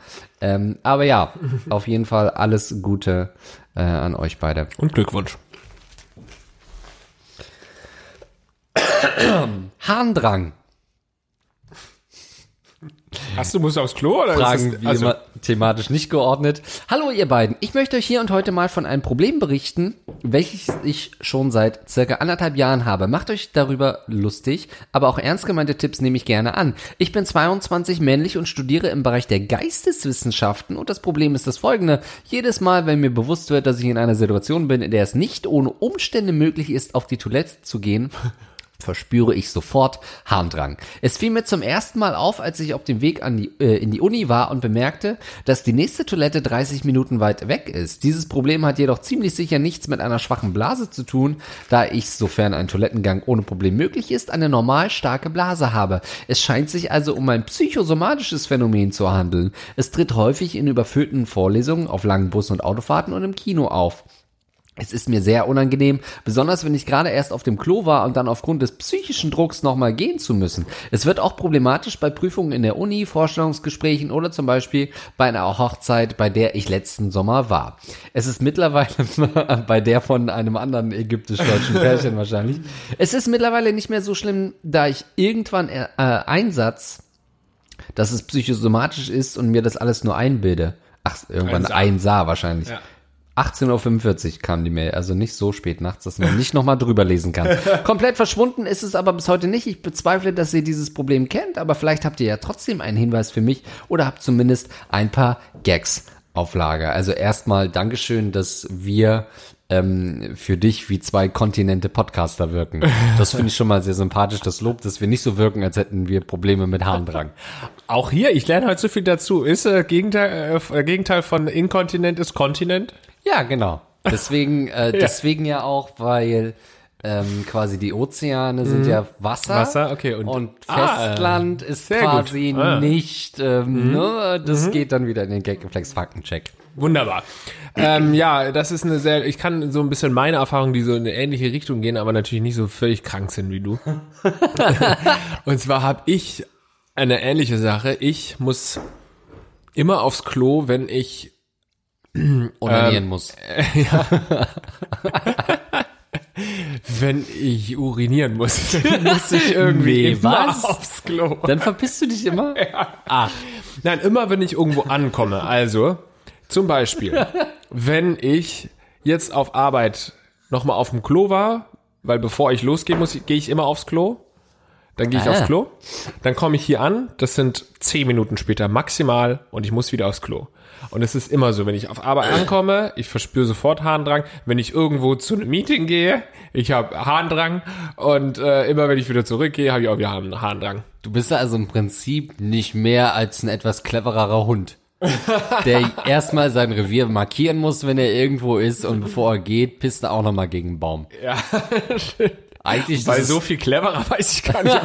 Aber ja, auf jeden Fall alles Gute an euch beide. Und Glückwunsch. Harndrang. Du musst aufs Klo? Oder Fragen ist das, also wie immer thematisch nicht geordnet. Hallo ihr beiden, ich möchte euch hier und heute mal von einem Problem berichten, welches ich schon seit circa 1,5 Jahren habe. Macht euch darüber lustig, aber auch ernst gemeinte Tipps nehme ich gerne an. Ich bin 22, männlich und studiere im Bereich der Geisteswissenschaften und das Problem ist das folgende. Jedes Mal, wenn mir bewusst wird, dass ich in einer Situation bin, in der es nicht ohne Umstände möglich ist, auf die Toilette zu gehen, verspüre ich sofort Harndrang. Es fiel mir zum ersten Mal auf, als ich auf dem Weg in die Uni war und bemerkte, dass die nächste Toilette 30 Minuten weit weg ist. Dieses Problem hat jedoch ziemlich sicher nichts mit einer schwachen Blase zu tun, da ich, sofern ein Toilettengang ohne Problem möglich ist, eine normal starke Blase habe. Es scheint sich also um ein psychosomatisches Phänomen zu handeln. Es tritt häufig in überfüllten Vorlesungen, auf langen Bussen und Autofahrten und im Kino auf. Es ist mir sehr unangenehm, besonders wenn ich gerade erst auf dem Klo war und dann aufgrund des psychischen Drucks nochmal gehen zu müssen. Es wird auch problematisch bei Prüfungen in der Uni, Vorstellungsgesprächen oder zum Beispiel bei einer Hochzeit, bei der ich letzten Sommer war. Es ist mittlerweile, bei der von einem anderen ägyptisch-deutschen Pärchen wahrscheinlich, es ist mittlerweile nicht mehr so schlimm, da ich irgendwann Einsatz, dass es psychosomatisch ist und mir das alles nur einbilde. Ach, irgendwann einsah wahrscheinlich. Ja. 18.45 Uhr kam die Mail, also nicht so spät nachts, dass man nicht nochmal drüber lesen kann. Komplett verschwunden ist es aber bis heute nicht. Ich bezweifle, dass ihr dieses Problem kennt, aber vielleicht habt ihr ja trotzdem einen Hinweis für mich oder habt zumindest ein paar Gags auf Lager. Also erstmal Dankeschön, dass wir für dich wie zwei Kontinente Podcaster wirken. Das finde ich schon mal sehr sympathisch, das Lob, dass wir nicht so wirken, als hätten wir Probleme mit Harndrang. Auch hier, ich lerne heute so viel dazu. Ist Gegenteil von Inkontinent ist Kontinent? Ja, genau. Deswegen ja auch, weil quasi die Ozeane sind ja Wasser, okay, und Festland ist quasi nicht, ne, das geht dann wieder in den Gag Reflex Faktencheck. Wunderbar. Ja, das ist eine sehr, ich kann so ein bisschen meine Erfahrungen, die so in eine ähnliche Richtung gehen, aber natürlich nicht so völlig krank sind wie du. Und zwar habe ich eine ähnliche Sache. Ich muss immer aufs Klo, wenn ich onanieren muss. Ja. Wenn ich urinieren muss, dann muss ich irgendwie aufs Klo. Dann verpisst du dich immer? Ja. Ach. Nein, immer wenn ich irgendwo ankomme. Also, zum Beispiel, wenn ich jetzt auf Arbeit nochmal auf dem Klo war, weil bevor ich losgehen muss, gehe ich immer aufs Klo. Dann gehe ich aufs Klo. Dann komme ich hier an. Das sind 10 Minuten später maximal und ich muss wieder aufs Klo. Und es ist immer so, wenn ich auf Arbeit ankomme, ich verspüre sofort Harndrang. Wenn ich irgendwo zu einem Meeting gehe, ich habe Harndrang. Und immer, wenn ich wieder zurückgehe, habe ich auch wieder Harndrang. Du bist also im Prinzip nicht mehr als ein etwas clevererer Hund, der erstmal sein Revier markieren muss, wenn er irgendwo ist. Und bevor er geht, pisst er auch nochmal gegen den Baum. Ja, stimmt. Eigentlich weil so viel cleverer weiß ich gar nicht.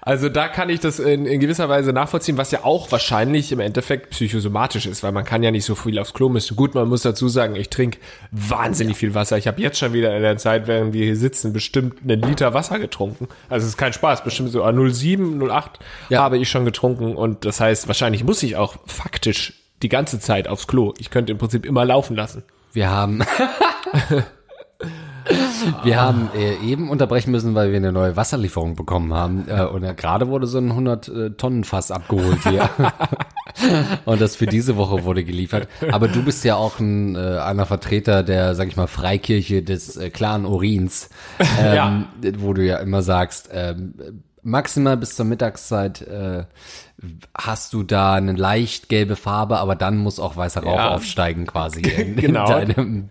Also da kann ich das in gewisser Weise nachvollziehen, was ja auch wahrscheinlich im Endeffekt psychosomatisch ist, weil man kann ja nicht so viel aufs Klo müssen. Gut, man muss dazu sagen, ich trinke wahnsinnig viel Wasser. Ich habe jetzt schon wieder in der Zeit, während wir hier sitzen, bestimmt 1 Liter Wasser getrunken. Also es ist kein Spaß, bestimmt so 0,7, 0,8 habe ich schon getrunken. Und das heißt, wahrscheinlich muss ich auch faktisch die ganze Zeit aufs Klo. Ich könnte im Prinzip immer laufen lassen. Wir haben eben unterbrechen müssen, weil wir eine neue Wasserlieferung bekommen haben. Und gerade wurde so ein 100-Tonnen-Fass abgeholt hier. Und das für diese Woche wurde geliefert. Aber du bist ja auch einer Vertreter der, sag ich mal, Freikirche des klaren Urins. Wo du ja immer sagst, maximal bis zur Mittagszeit hast du da eine leicht gelbe Farbe, aber dann muss auch weißer Rauch aufsteigen quasi. Genau. In deinem.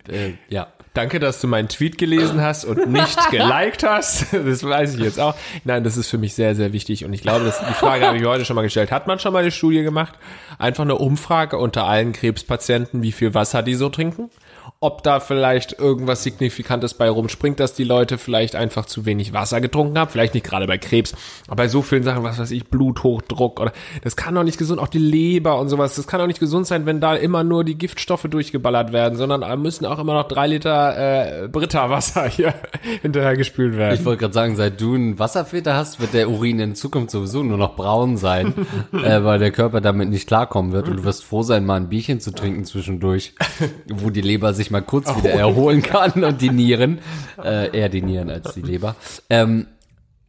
Danke, dass du meinen Tweet gelesen hast und nicht geliked hast. Das weiß ich jetzt auch. Nein, das ist für mich sehr, sehr wichtig. Und ich glaube, die Frage habe ich heute schon mal gestellt. Hat man schon mal eine Studie gemacht? Einfach eine Umfrage unter allen Krebspatienten, wie viel Wasser die so trinken. Ob da vielleicht irgendwas Signifikantes bei rumspringt, dass die Leute vielleicht einfach zu wenig Wasser getrunken haben. Vielleicht nicht gerade bei Krebs, aber bei so vielen Sachen, was weiß ich, Bluthochdruck oder das kann doch nicht gesund, auch die Leber und sowas, das kann doch nicht gesund sein, wenn da immer nur die Giftstoffe durchgeballert werden, sondern da müssen auch immer noch 3 Liter Brita-Wasser hier hinterher gespült werden. Ich wollte gerade sagen, seit du einen Wasserfilter hast, wird der Urin in Zukunft sowieso nur noch braun sein, weil der Körper damit nicht klarkommen wird und du wirst froh sein, mal ein Bierchen zu trinken zwischendurch, wo die Leber sich mal kurz wieder erholen kann und die Nieren, eher die Nieren als die Leber.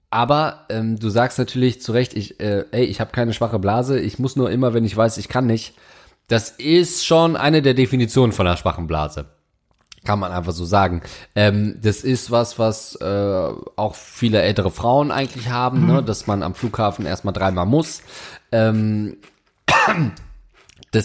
Aber du sagst natürlich zu Recht, ich habe keine schwache Blase, ich muss nur immer, wenn ich weiß, ich kann nicht. Das ist schon eine der Definitionen von einer schwachen Blase. Kann man einfach so sagen. Das ist was auch viele ältere Frauen eigentlich haben, ne? Dass man am Flughafen erstmal 3-mal muss. Das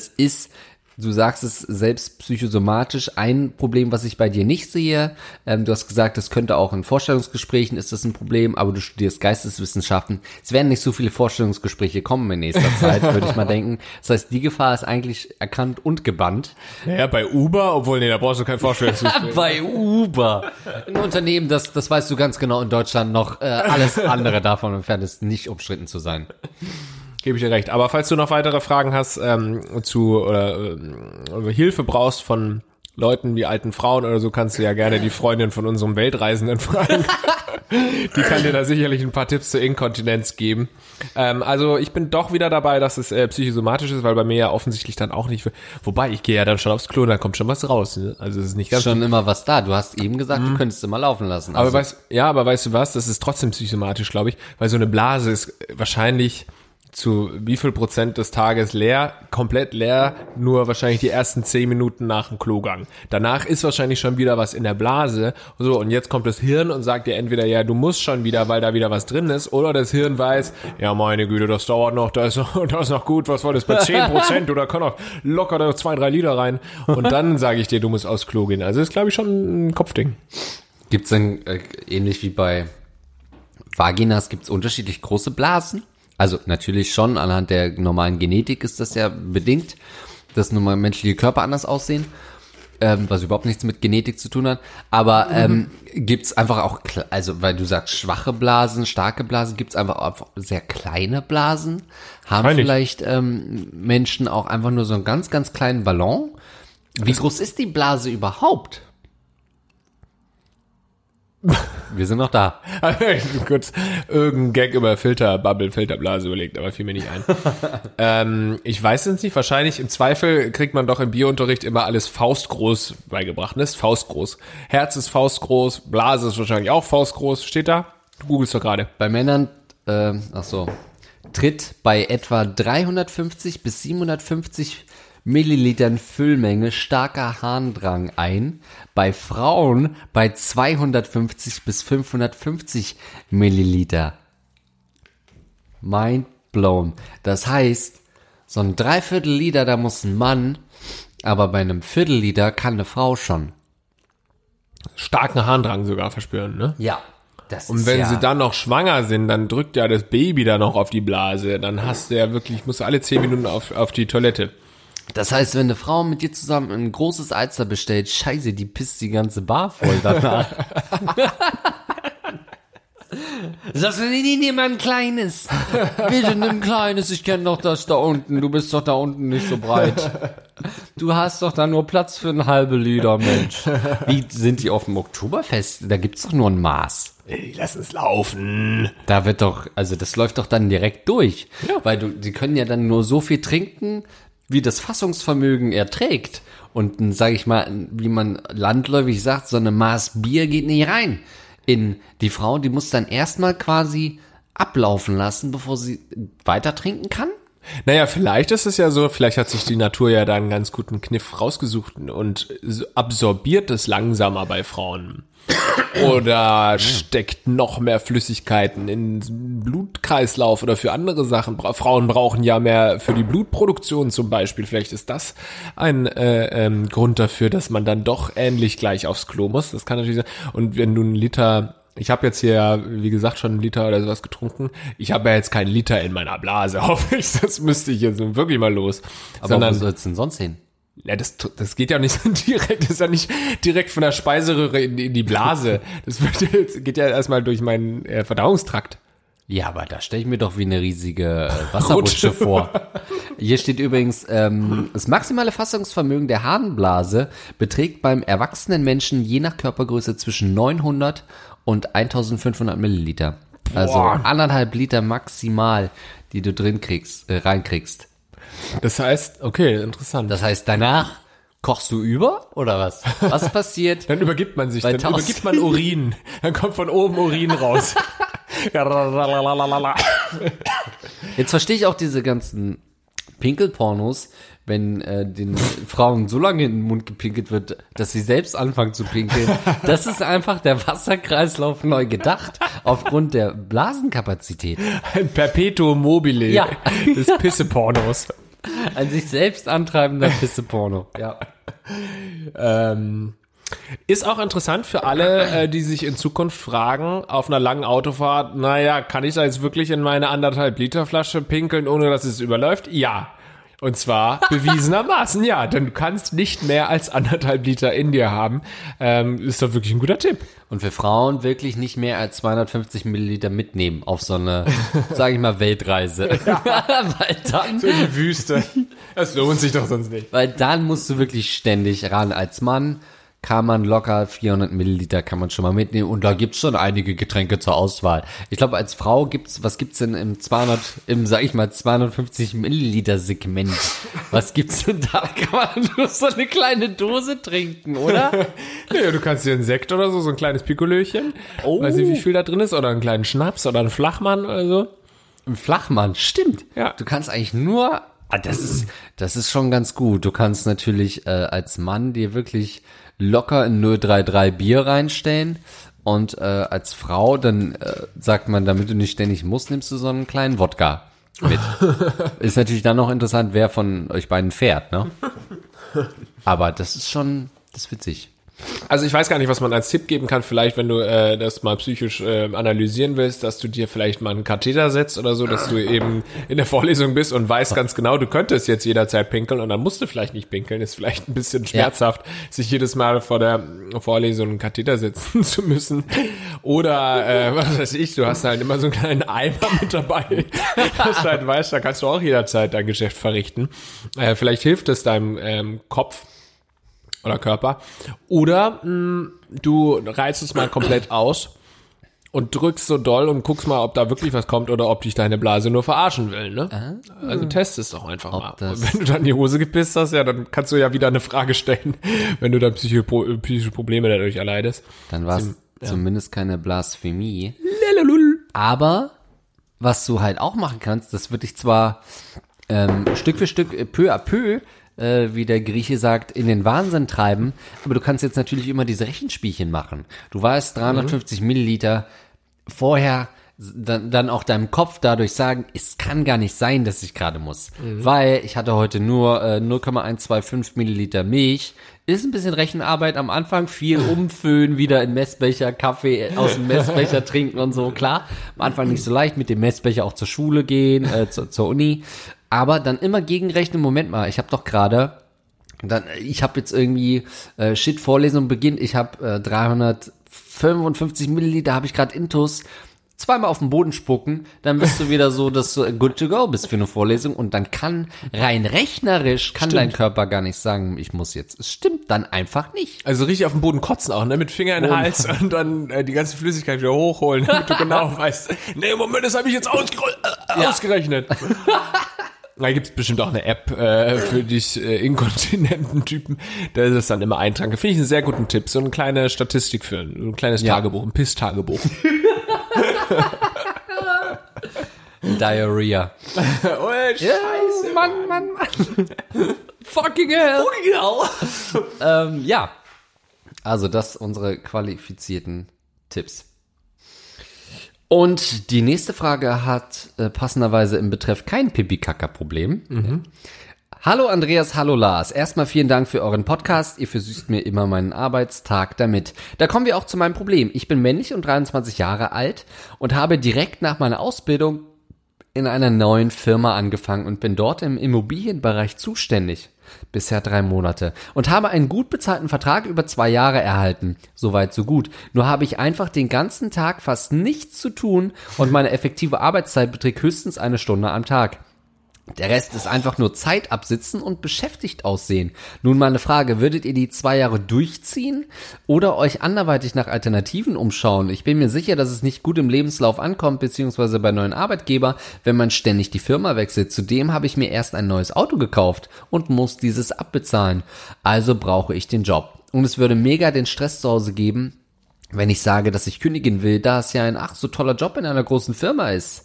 ist... Du sagst es selbst psychosomatisch, ein Problem, was ich bei dir nicht sehe. Du hast gesagt, das könnte auch in Vorstellungsgesprächen, ist das ein Problem, aber du studierst Geisteswissenschaften. Es werden nicht so viele Vorstellungsgespräche kommen in nächster Zeit, würde ich mal denken. Das heißt, die Gefahr ist eigentlich erkannt und gebannt. Ja, bei Uber, da brauchst du kein Vorstellungsgespräch. Bei Uber. Ein Unternehmen, das weißt du ganz genau in Deutschland noch, alles andere davon entfernt ist, nicht umstritten zu sein. Gebe ich dir recht. Aber falls du noch weitere Fragen hast oder Hilfe brauchst von Leuten wie alten Frauen oder so, kannst du ja gerne die Freundin von unserem Weltreisenden fragen. Die kann dir da sicherlich ein paar Tipps zur Inkontinenz geben. Also ich bin doch wieder dabei, dass es psychosomatisch ist, weil bei mir ja offensichtlich dann auch nicht... Wobei, ich gehe ja dann schon aufs Klo und dann kommt schon was raus. Ne? Also es ist nicht ganz... Schon immer was da. Du hast eben gesagt, du könntest immer laufen lassen. Also. Aber weißt du was? Das ist trotzdem psychosomatisch, glaube ich. Weil so eine Blase ist wahrscheinlich... zu wie viel Prozent des Tages leer, komplett leer, nur wahrscheinlich die ersten 10 Minuten nach dem Klogang. Danach ist wahrscheinlich schon wieder was in der Blase. So, und jetzt kommt das Hirn und sagt dir entweder, ja, du musst schon wieder, weil da wieder was drin ist, oder das Hirn weiß, ja, meine Güte, das dauert noch, da ist noch gut, was war das bei 10%, oder kann auch locker da 2-3 Liter rein. Und dann sage ich dir, du musst aufs Klo gehen. Also ist, glaube ich, schon ein Kopfding. Gibt's denn, ähnlich wie bei Vaginas, gibt's unterschiedlich große Blasen? Also natürlich schon, anhand der normalen Genetik ist das ja bedingt, dass normal menschliche Körper anders aussehen, was überhaupt nichts mit Genetik zu tun hat. Aber gibt's einfach auch, also weil du sagst schwache Blasen, starke Blasen, gibt's einfach auch sehr kleine Blasen? Haben vielleicht Menschen auch einfach nur so einen ganz, ganz kleinen Ballon? Wie groß ist die Blase überhaupt? Wir sind noch da. Kurz irgendein Gag über Filterbubble, Filterblase überlegt, aber fiel mir nicht ein. Ich weiß es nicht, wahrscheinlich im Zweifel kriegt man doch im Biounterricht immer alles faustgroß beigebracht, ne? Ist faustgroß. Herz ist faustgroß, Blase ist wahrscheinlich auch faustgroß, steht da? Du googelst doch gerade. Bei Männern, tritt bei etwa 350 bis 750 Millilitern Füllmenge starker Harndrang ein, bei Frauen bei 250 bis 550 Milliliter. Mind blown. Das heißt, so ein 3/4 Liter, da muss ein Mann, aber bei einem 1/4 Liter kann eine Frau schon. Starken Harndrang sogar verspüren, ne? Ja. Das und wenn sie dann noch schwanger sind, dann drückt ja das Baby da noch auf die Blase. Dann hast du ja wirklich, musst du alle 10 Minuten auf die Toilette. Das heißt, wenn eine Frau mit dir zusammen ein großes Alster bestellt, scheiße, die pisst die ganze Bar voll danach. Sagst du, nee, nimm mal ein kleines. Bitte nimm ein kleines, ich kenne doch das da unten. Du bist doch da unten nicht so breit. Du hast doch da nur Platz für einen halben Liter, Mensch. Wie sind die auf dem Oktoberfest? Da gibt's doch nur ein Maß. Ey, lass es laufen. Da wird doch, also das läuft doch dann direkt durch. Ja. Weil die können ja dann nur so viel trinken, wie das Fassungsvermögen erträgt. Und dann sage ich mal, wie man landläufig sagt, so eine Maß Bier geht nicht rein in die Frau. Die muss dann erstmal quasi ablaufen lassen, bevor sie weiter trinken kann. Naja, vielleicht ist es ja so, vielleicht hat sich die Natur ja da einen ganz guten Kniff rausgesucht und absorbiert es langsamer bei Frauen. Oder steckt noch mehr Flüssigkeiten in den Blutkreislauf oder für andere Sachen. Frauen brauchen ja mehr für die Blutproduktion zum Beispiel. Vielleicht ist das ein Grund dafür, dass man dann doch ähnlich gleich aufs Klo muss. Das kann natürlich sein. Und wenn du einen Liter, ich habe jetzt hier, wie gesagt, schon einen Liter oder sowas getrunken. Ich habe ja jetzt keinen Liter in meiner Blase, hoffe ich. Das müsste ich jetzt wirklich mal los. Aber sondern, wo soll's denn sonst hin? Ja, das geht ja nicht so direkt, das ist ja nicht direkt von der Speiseröhre in die Blase. Das geht ja erstmal durch meinen Verdauungstrakt. Ja, aber da stelle ich mir doch wie eine riesige Wasserrutsche vor. Hier steht übrigens, das maximale Fassungsvermögen der Harnblase beträgt beim erwachsenen Menschen je nach Körpergröße zwischen 900 und 1500 Milliliter. Boah. Also 1,5 Liter maximal, die du reinkriegst. Das heißt, okay, interessant. Das heißt, danach kochst du über oder was? Was passiert? Dann übergibt man sich, dann übergibt man Urin. Dann kommt von oben Urin raus. Jetzt verstehe ich auch diese ganzen Pinkelpornos, wenn den Frauen so lange in den Mund gepinkelt wird, dass sie selbst anfangen zu pinkeln. Das ist einfach der Wasserkreislauf neu gedacht, aufgrund der Blasenkapazität. Ein Perpetuum mobile des Pissepornos. Ein sich selbst antreibender Pisseporno, ja. Ist auch interessant für alle, die sich in Zukunft fragen, auf einer langen Autofahrt, naja, kann ich da jetzt wirklich in meine 1,5 Liter Flasche pinkeln, ohne dass es überläuft? Ja. Und zwar bewiesenermaßen, ja. Denn du kannst nicht mehr als 1,5 Liter in dir haben. Ist doch wirklich ein guter Tipp. Und für Frauen wirklich nicht mehr als 250 Milliliter mitnehmen auf so eine, sage ich mal, Weltreise. Ja. Weil dann, so in die Wüste. Das lohnt sich doch sonst nicht. Weil dann musst du wirklich ständig ran als Mann. Kann man locker 400 Milliliter kann man schon mal mitnehmen und da gibt's schon einige Getränke zur Auswahl. Ich glaube, als Frau gibt's denn im 250 Milliliter Segment? Was gibt's denn da? Kann man nur so eine kleine Dose trinken, oder? Ja, du kannst dir einen Sekt oder so ein kleines Pikolöchen. Oh. Weiß nicht, wie viel da drin ist, oder einen kleinen Schnaps oder einen Flachmann oder so. Im Flachmann. Stimmt. Ja. Du kannst eigentlich nur, das ist schon ganz gut. Du kannst natürlich als Mann dir wirklich locker ein 0,33 Bier reinstellen. Und als Frau, dann sagt man, damit du nicht ständig musst, nimmst du so einen kleinen Wodka mit. Ist natürlich dann noch interessant, wer von euch beiden fährt, ne? Aber das ist witzig. Also ich weiß gar nicht, was man als Tipp geben kann. Vielleicht, wenn du das mal psychisch analysieren willst, dass du dir vielleicht mal einen Katheter setzt oder so, dass du eben in der Vorlesung bist und weißt ganz genau, du könntest jetzt jederzeit pinkeln und dann musst du vielleicht nicht pinkeln. Ist vielleicht ein bisschen schmerzhaft, sich jedes Mal vor der Vorlesung einen Katheter setzen zu müssen. Oder was weiß ich, du hast halt immer so einen kleinen Eimer mit dabei, dass du halt weißt, da kannst du auch jederzeit dein Geschäft verrichten. Vielleicht hilft es deinem Kopf oder Körper. Oder du reizt es mal komplett aus und drückst so doll und guckst mal, ob da wirklich was kommt oder ob dich deine Blase nur verarschen will, ne? Also test es doch einfach mal. Und wenn du dann die Hose gepisst hast, ja, dann kannst du ja wieder eine Frage stellen, wenn du dann psychische Probleme dadurch erleidest. Dann war es zumindest keine Blasphemie. Lalalul. Aber was du halt auch machen kannst, das würde ich zwar Stück für Stück, peu à peu, wie der Grieche sagt, in den Wahnsinn treiben. Aber du kannst jetzt natürlich immer diese Rechenspielchen machen. Du weißt, 350 Milliliter vorher, dann auch deinem Kopf dadurch sagen, es kann gar nicht sein, dass ich gerade muss. Weil ich hatte heute nur 0,125 Milliliter Milch. Ist ein bisschen Rechenarbeit am Anfang, viel umfüllen, wieder in Messbecher, Kaffee aus dem Messbecher trinken und so. Klar, am Anfang nicht so leicht, mit dem Messbecher auch zur Schule gehen, zur Uni. Aber dann immer gegenrechnen, Moment mal, ich habe doch gerade, ich habe jetzt irgendwie, Vorlesung beginnt, ich habe 355 Milliliter, habe ich gerade Intus, zweimal auf den Boden spucken, dann bist du wieder so, dass du good to go bist für eine Vorlesung und dann kann rein rechnerisch, dein Körper gar nicht sagen, ich muss jetzt. Es stimmt dann einfach nicht. Also richtig auf den Boden kotzen auch, ne? Mit Finger in den Hals und dann die ganze Flüssigkeit wieder hochholen, damit du genau weißt, nee, Moment, das habe ich jetzt ausgerechnet. Da gibt's bestimmt auch eine App für dich inkontinenten Typen, der das dann immer eintranke. Finde ich einen sehr guten Tipp. So eine kleine Statistik für ein kleines Tagebuch, ein Piss-Tagebuch. Diarrhea. Oh, Scheiße. Yeah, Mann. Fucking hell. Fucking hell. Ja. Also das unsere qualifizierten Tipps. Und die nächste Frage hat passenderweise im Betreff kein Pipi-Kaka-Problem. Hallo Andreas, hallo Lars. Erstmal vielen Dank für euren Podcast. Ihr versüßt mir immer meinen Arbeitstag damit. Da kommen wir auch zu meinem Problem. Ich bin männlich und 23 Jahre alt und habe direkt nach meiner Ausbildung in einer neuen Firma angefangen und bin dort im Immobilienbereich zuständig. Bisher 3 Monate. Und habe einen gut bezahlten Vertrag über 2 Jahre erhalten. Soweit, so gut. Nur habe ich einfach den ganzen Tag fast nichts zu tun und meine effektive Arbeitszeit beträgt höchstens 1 Stunde am Tag. Der Rest ist einfach nur Zeit absitzen und beschäftigt aussehen. Nun meine Frage, würdet ihr die 2 Jahre durchziehen oder euch anderweitig nach Alternativen umschauen? Ich bin mir sicher, dass es nicht gut im Lebenslauf ankommt, beziehungsweise bei neuen Arbeitgeber, wenn man ständig die Firma wechselt. Zudem habe ich mir erst ein neues Auto gekauft und muss dieses abbezahlen. Also brauche ich den Job. Und es würde mega den Stress zu Hause geben, wenn ich sage, dass ich kündigen will, da es ja ein ach so toller Job in einer großen Firma ist.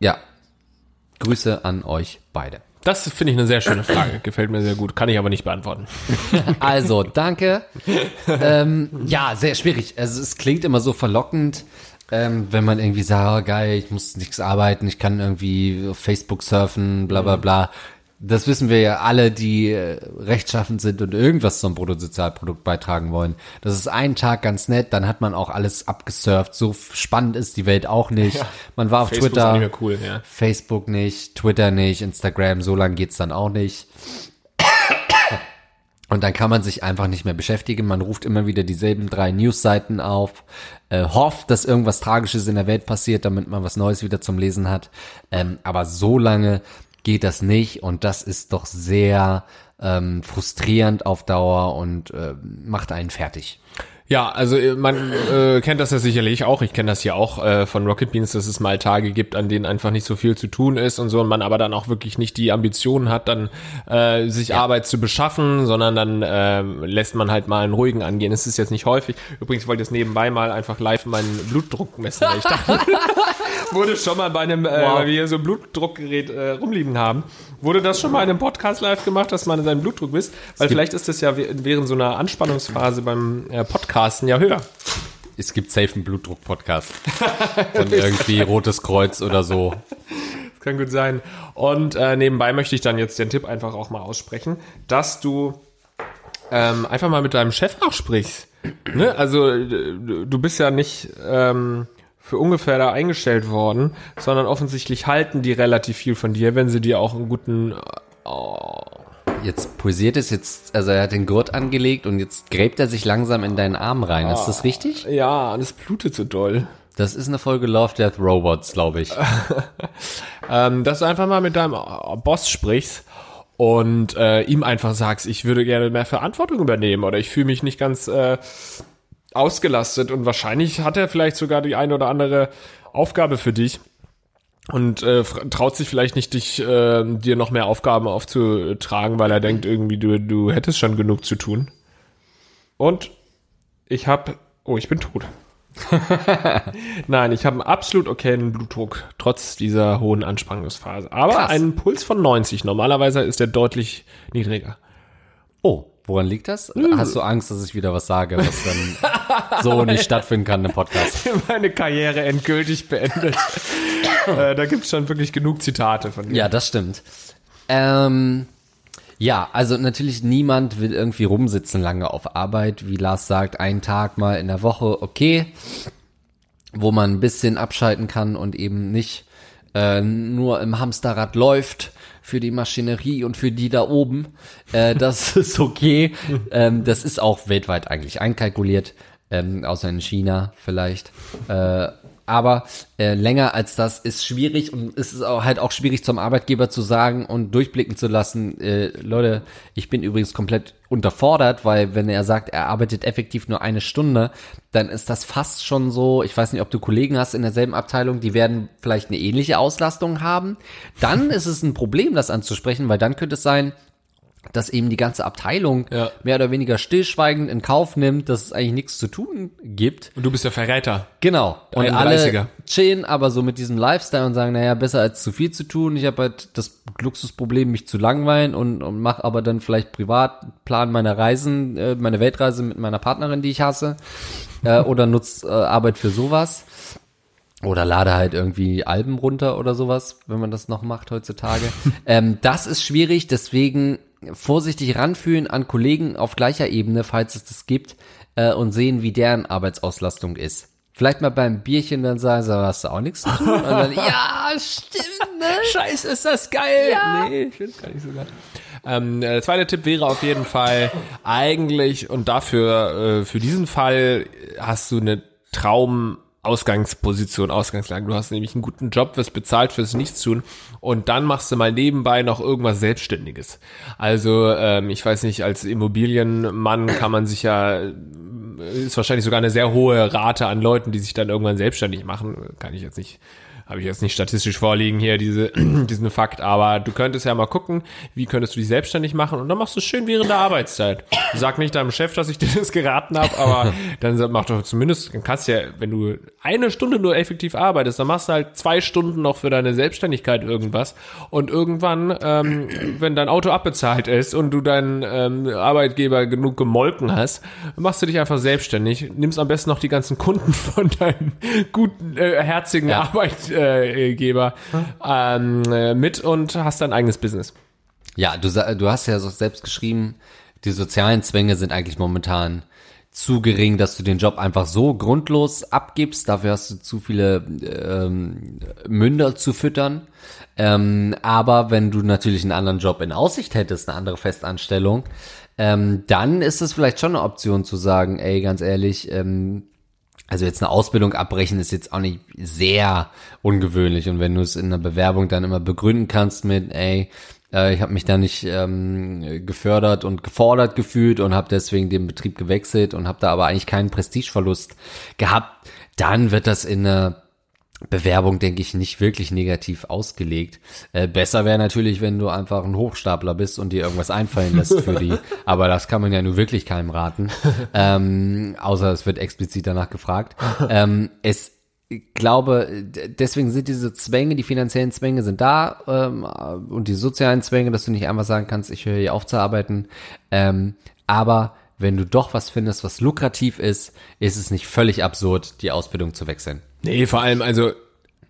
Ja, Grüße an euch beide. Das finde ich eine sehr schöne Frage, gefällt mir sehr gut, kann ich aber nicht beantworten. Also, danke. Ja, sehr schwierig. Also es klingt immer so verlockend, wenn man irgendwie sagt, oh, geil, ich muss nichts arbeiten, ich kann irgendwie auf Facebook surfen, bla bla bla. Das wissen wir ja alle, die rechtschaffend sind und irgendwas zum Bruttosozialprodukt beitragen wollen. Das ist einen Tag ganz nett, dann hat man auch alles abgesurft. So spannend ist die Welt auch nicht. Ja, man war auf Facebook Twitter, ist nicht mehr cool, ja. Facebook nicht, Twitter nicht, Instagram, so lange geht's dann auch nicht. Und dann kann man sich einfach nicht mehr beschäftigen. Man ruft immer wieder dieselben 3 Newsseiten auf, hofft, dass irgendwas Tragisches in der Welt passiert, damit man was Neues wieder zum Lesen hat. Aber so lange geht das nicht und das ist doch sehr frustrierend auf Dauer und macht einen fertig. Ja, also man kennt das ja sicherlich auch. Ich kenne das ja auch von Rocket Beans, dass es mal Tage gibt, an denen einfach nicht so viel zu tun ist und so, und man aber dann auch wirklich nicht die Ambitionen hat, dann sich Arbeit zu beschaffen, sondern dann lässt man halt mal einen ruhigen angehen. Es ist jetzt nicht häufig. Übrigens wollte ich jetzt nebenbei mal einfach live meinen Blutdruck messen. Weil ich dachte, wurde schon mal bei einem, weil wir hier so ein Blutdruckgerät rumliegen haben, wurde das schon mal in einem Podcast live gemacht, dass man seinen Blutdruck misst? Weil vielleicht ist das ja während so einer Anspannungsphase beim Podcasten ja höher. Es gibt safe einen Blutdruck-Podcast. Von irgendwie Rotes Kreuz oder so. Das kann gut sein. Und nebenbei möchte ich dann jetzt den Tipp einfach auch mal aussprechen, dass du einfach mal mit deinem Chef auch sprichst. Ne? Also du bist ja nicht... für ungefähr da eingestellt worden, sondern offensichtlich halten die relativ viel von dir, wenn sie dir auch einen guten... Oh. Jetzt pulsiert es jetzt, also er hat den Gurt angelegt und jetzt gräbt er sich langsam in deinen Arm rein. Ah. Ist das richtig? Ja, das blutet so doll. Das ist eine Folge Love, Death, Robots, glaube ich. Dass du einfach mal mit deinem Boss sprichst und ihm einfach sagst, ich würde gerne mehr Verantwortung übernehmen oder ich fühle mich nicht ganz... ausgelastet und wahrscheinlich hat er vielleicht sogar die eine oder andere Aufgabe für dich und traut sich vielleicht nicht, dir noch mehr Aufgaben aufzutragen, weil er denkt irgendwie, du hättest schon genug zu tun. Und ich bin tot. Nein, ich habe einen absolut okayen Blutdruck, trotz dieser hohen Anspannungsphase. Aber krass. Einen Puls von 90, normalerweise ist der deutlich niedriger. Oh, woran liegt das? Hast du Angst, dass ich wieder was sage, was dann so nicht stattfinden kann im Podcast? Meine Karriere endgültig beendet. Da gibt es schon wirklich genug Zitate von mir. Ja, das stimmt. Ja, also natürlich niemand will irgendwie rumsitzen lange auf Arbeit. Wie Lars sagt, einen Tag mal in der Woche, okay, wo man ein bisschen abschalten kann und eben nicht nur im Hamsterrad läuft. Für die Maschinerie und für die da oben, das ist okay. Das ist auch weltweit eigentlich einkalkuliert, außer in China vielleicht. Aber länger als das ist schwierig und es ist auch halt auch schwierig zum Arbeitgeber zu sagen und durchblicken zu lassen, Leute, ich bin übrigens komplett unterfordert, weil wenn er sagt, er arbeitet effektiv nur eine Stunde, dann ist das fast schon so, ich weiß nicht, ob du Kollegen hast in derselben Abteilung, die werden vielleicht eine ähnliche Auslastung haben, dann ist es ein Problem, das anzusprechen, weil dann könnte es sein, dass eben die ganze Abteilung mehr oder weniger stillschweigend in Kauf nimmt, dass es eigentlich nichts zu tun gibt. Und du bist der Verräter. Genau. Und alle chillen aber so mit diesem Lifestyle und sagen, naja, besser als zu viel zu tun. Ich habe halt das Luxusproblem, mich zu langweilen und mache aber dann vielleicht privat Plan meiner Reisen, meine Weltreise mit meiner Partnerin, die ich hasse. Oder nutze Arbeit für sowas. Oder lade halt irgendwie Alben runter oder sowas, wenn man das noch macht heutzutage. Das ist schwierig, deswegen vorsichtig ranfühlen an Kollegen auf gleicher Ebene, falls es das gibt, und sehen, wie deren Arbeitsauslastung ist. Vielleicht mal beim Bierchen dann sagen, so, hast du auch nichts zu tun? Und dann, ja, stimmt, ne? Scheiße, ist das geil. Ja. Nee, ich finde es gar nicht so geil. Der zweite Tipp wäre auf jeden Fall eigentlich, und dafür, für diesen Fall hast du eine Ausgangsposition, Ausgangslage. Du hast nämlich einen guten Job, wirst bezahlt fürs Nichtstun und dann machst du mal nebenbei noch irgendwas Selbstständiges. Also ich weiß nicht, als Immobilienmann kann man sich ja, ist wahrscheinlich sogar eine sehr hohe Rate an Leuten, die sich dann irgendwann selbstständig machen. Habe ich jetzt nicht statistisch vorliegen hier, diesen Fakt, aber du könntest ja mal gucken, wie könntest du dich selbstständig machen und dann machst du es schön während der Arbeitszeit. Sag nicht deinem Chef, dass ich dir das geraten habe, aber dann mach doch zumindest, dann kannst du ja, wenn du eine Stunde nur effektiv arbeitest, dann machst du halt 2 Stunden noch für deine Selbstständigkeit irgendwas und irgendwann, wenn dein Auto abbezahlt ist und du deinen Arbeitgeber genug gemolken hast, machst du dich einfach selbstständig, nimmst am besten noch die ganzen Kunden von deinem guten, herzigen Arbeitgeber mit und hast dein eigenes Business. Ja, du hast ja so selbst geschrieben, die sozialen Zwänge sind eigentlich momentan zu gering, dass du den Job einfach so grundlos abgibst. Dafür hast du zu viele Münder zu füttern. Aber wenn du natürlich einen anderen Job in Aussicht hättest, eine andere Festanstellung, dann ist es vielleicht schon eine Option zu sagen, ey, ganz ehrlich, also jetzt eine Ausbildung abbrechen ist jetzt auch nicht sehr ungewöhnlich und wenn du es in einer Bewerbung dann immer begründen kannst mit, ey, Ich habe mich da nicht gefördert und gefordert gefühlt und habe deswegen den Betrieb gewechselt und habe da aber eigentlich keinen Prestigeverlust gehabt. Dann wird das in eine Bewerbung, denke ich, nicht wirklich negativ ausgelegt. Besser wäre natürlich, wenn du einfach ein Hochstapler bist und dir irgendwas einfallen lässt für die. Aber das kann man ja nur wirklich keinem raten. Außer es wird explizit danach gefragt. Ich glaube, deswegen sind diese Zwänge, die finanziellen Zwänge sind da und die sozialen Zwänge, dass du nicht einfach sagen kannst, ich höre hier auf zu arbeiten. Aber wenn du doch was findest, was lukrativ ist, ist es nicht völlig absurd, die Ausbildung zu wechseln. Nee, vor allem, also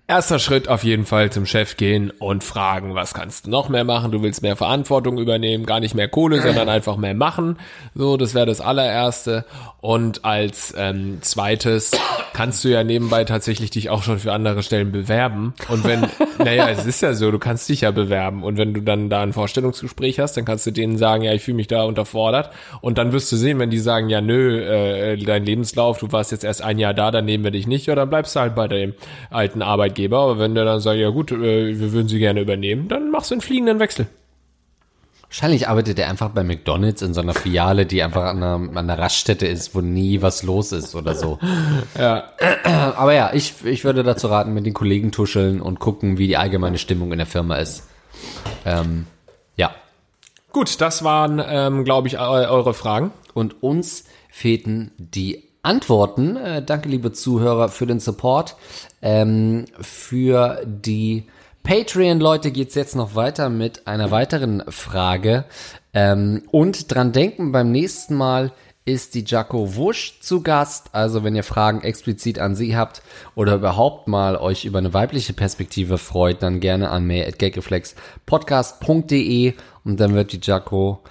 erster Schritt auf jeden Fall zum Chef gehen und fragen, was kannst du noch mehr machen? Du willst mehr Verantwortung übernehmen, gar nicht mehr Kohle, sondern einfach mehr machen. So, das wäre das allererste. Und als zweites kannst du ja nebenbei tatsächlich dich auch schon für andere Stellen bewerben. Und wenn, naja, es ist ja so, du kannst dich ja bewerben. Und wenn du dann da ein Vorstellungsgespräch hast, dann kannst du denen sagen, ja, ich fühle mich da unterfordert. Und dann wirst du sehen, wenn die sagen, ja, nö, dein Lebenslauf, du warst jetzt erst ein Jahr da, dann nehmen wir dich nicht. Ja, dann bleibst du halt bei dem alten Arbeitgeber. Aber wenn der dann sagt, ja gut, wir würden sie gerne übernehmen, dann machst du einen fliegenden Wechsel. Wahrscheinlich arbeitet er einfach bei McDonald's in so einer Filiale, die einfach an einer Raststätte ist, wo nie was los ist oder so. Ja. Aber ja, ich würde dazu raten, mit den Kollegen tuscheln und gucken, wie die allgemeine Stimmung in der Firma ist. Ja. Gut, das waren, glaube ich, eure Fragen. Und uns fehlten die Antworten. Danke, liebe Zuhörer, für den Support. Für die Patreon-Leute geht's jetzt noch weiter mit einer weiteren Frage. Und dran denken, beim nächsten Mal ist die Jaco Wusch zu Gast. Also wenn ihr Fragen explizit an sie habt oder überhaupt mal euch über eine weibliche Perspektive freut, dann gerne an mail@gagreflexpodcast.de und dann wird die Jaco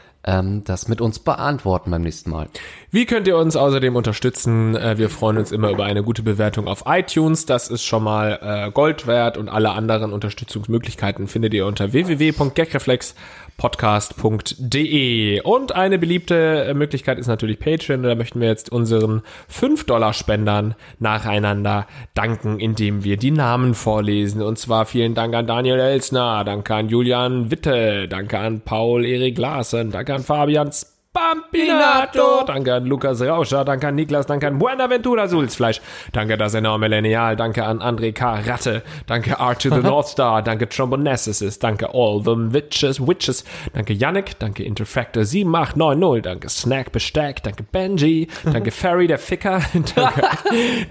das mit uns beantworten beim nächsten Mal. Wie könnt ihr uns außerdem unterstützen? Wir freuen uns immer über eine gute Bewertung auf iTunes. Das ist schon mal Gold wert und alle anderen Unterstützungsmöglichkeiten findet ihr unter www.gagreflexpodcast.de. Und eine beliebte Möglichkeit ist natürlich Patreon. Da möchten wir jetzt unseren $5-Spendern nacheinander danken, indem wir die Namen vorlesen. Und zwar vielen Dank an Daniel Elsner, danke an Julian Witte, danke an Paul-Erik Larsen, danke an Fabian Spampinato, danke an Lukas Rauscher, danke an Niklas, danke an Buenaventura Sulzfleisch, danke das enorme Lineal, danke an André K. Ratte, danke Archer the North Star, danke Trombonessis, danke All the Witches, danke Yannick, danke Interfactor 7890, danke Snack Besteck, danke Benji, danke Ferry der Ficker,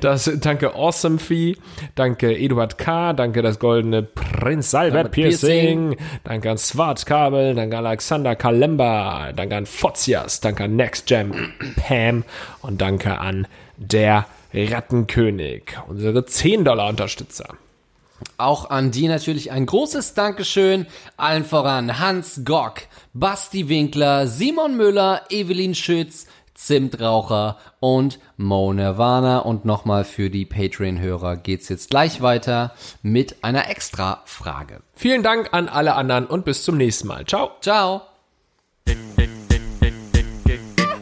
danke Awesome Fee, danke Eduard K., danke das goldene Prinz Albert Piercing, danke an Swartkabel, danke an Alexander Kalemba, danke an Fotzi, danke an NextGem, Pam und danke an der Rattenkönig, unsere $10-Unterstützer. Auch an die natürlich ein großes Dankeschön, allen voran Hans Gock, Basti Winkler, Simon Müller, Evelyn Schütz, Zimtraucher und Mo Nirvana. Und nochmal für die Patreon-Hörer geht's jetzt gleich weiter mit einer extra Frage. Vielen Dank an alle anderen und bis zum nächsten Mal. Ciao. Ciao.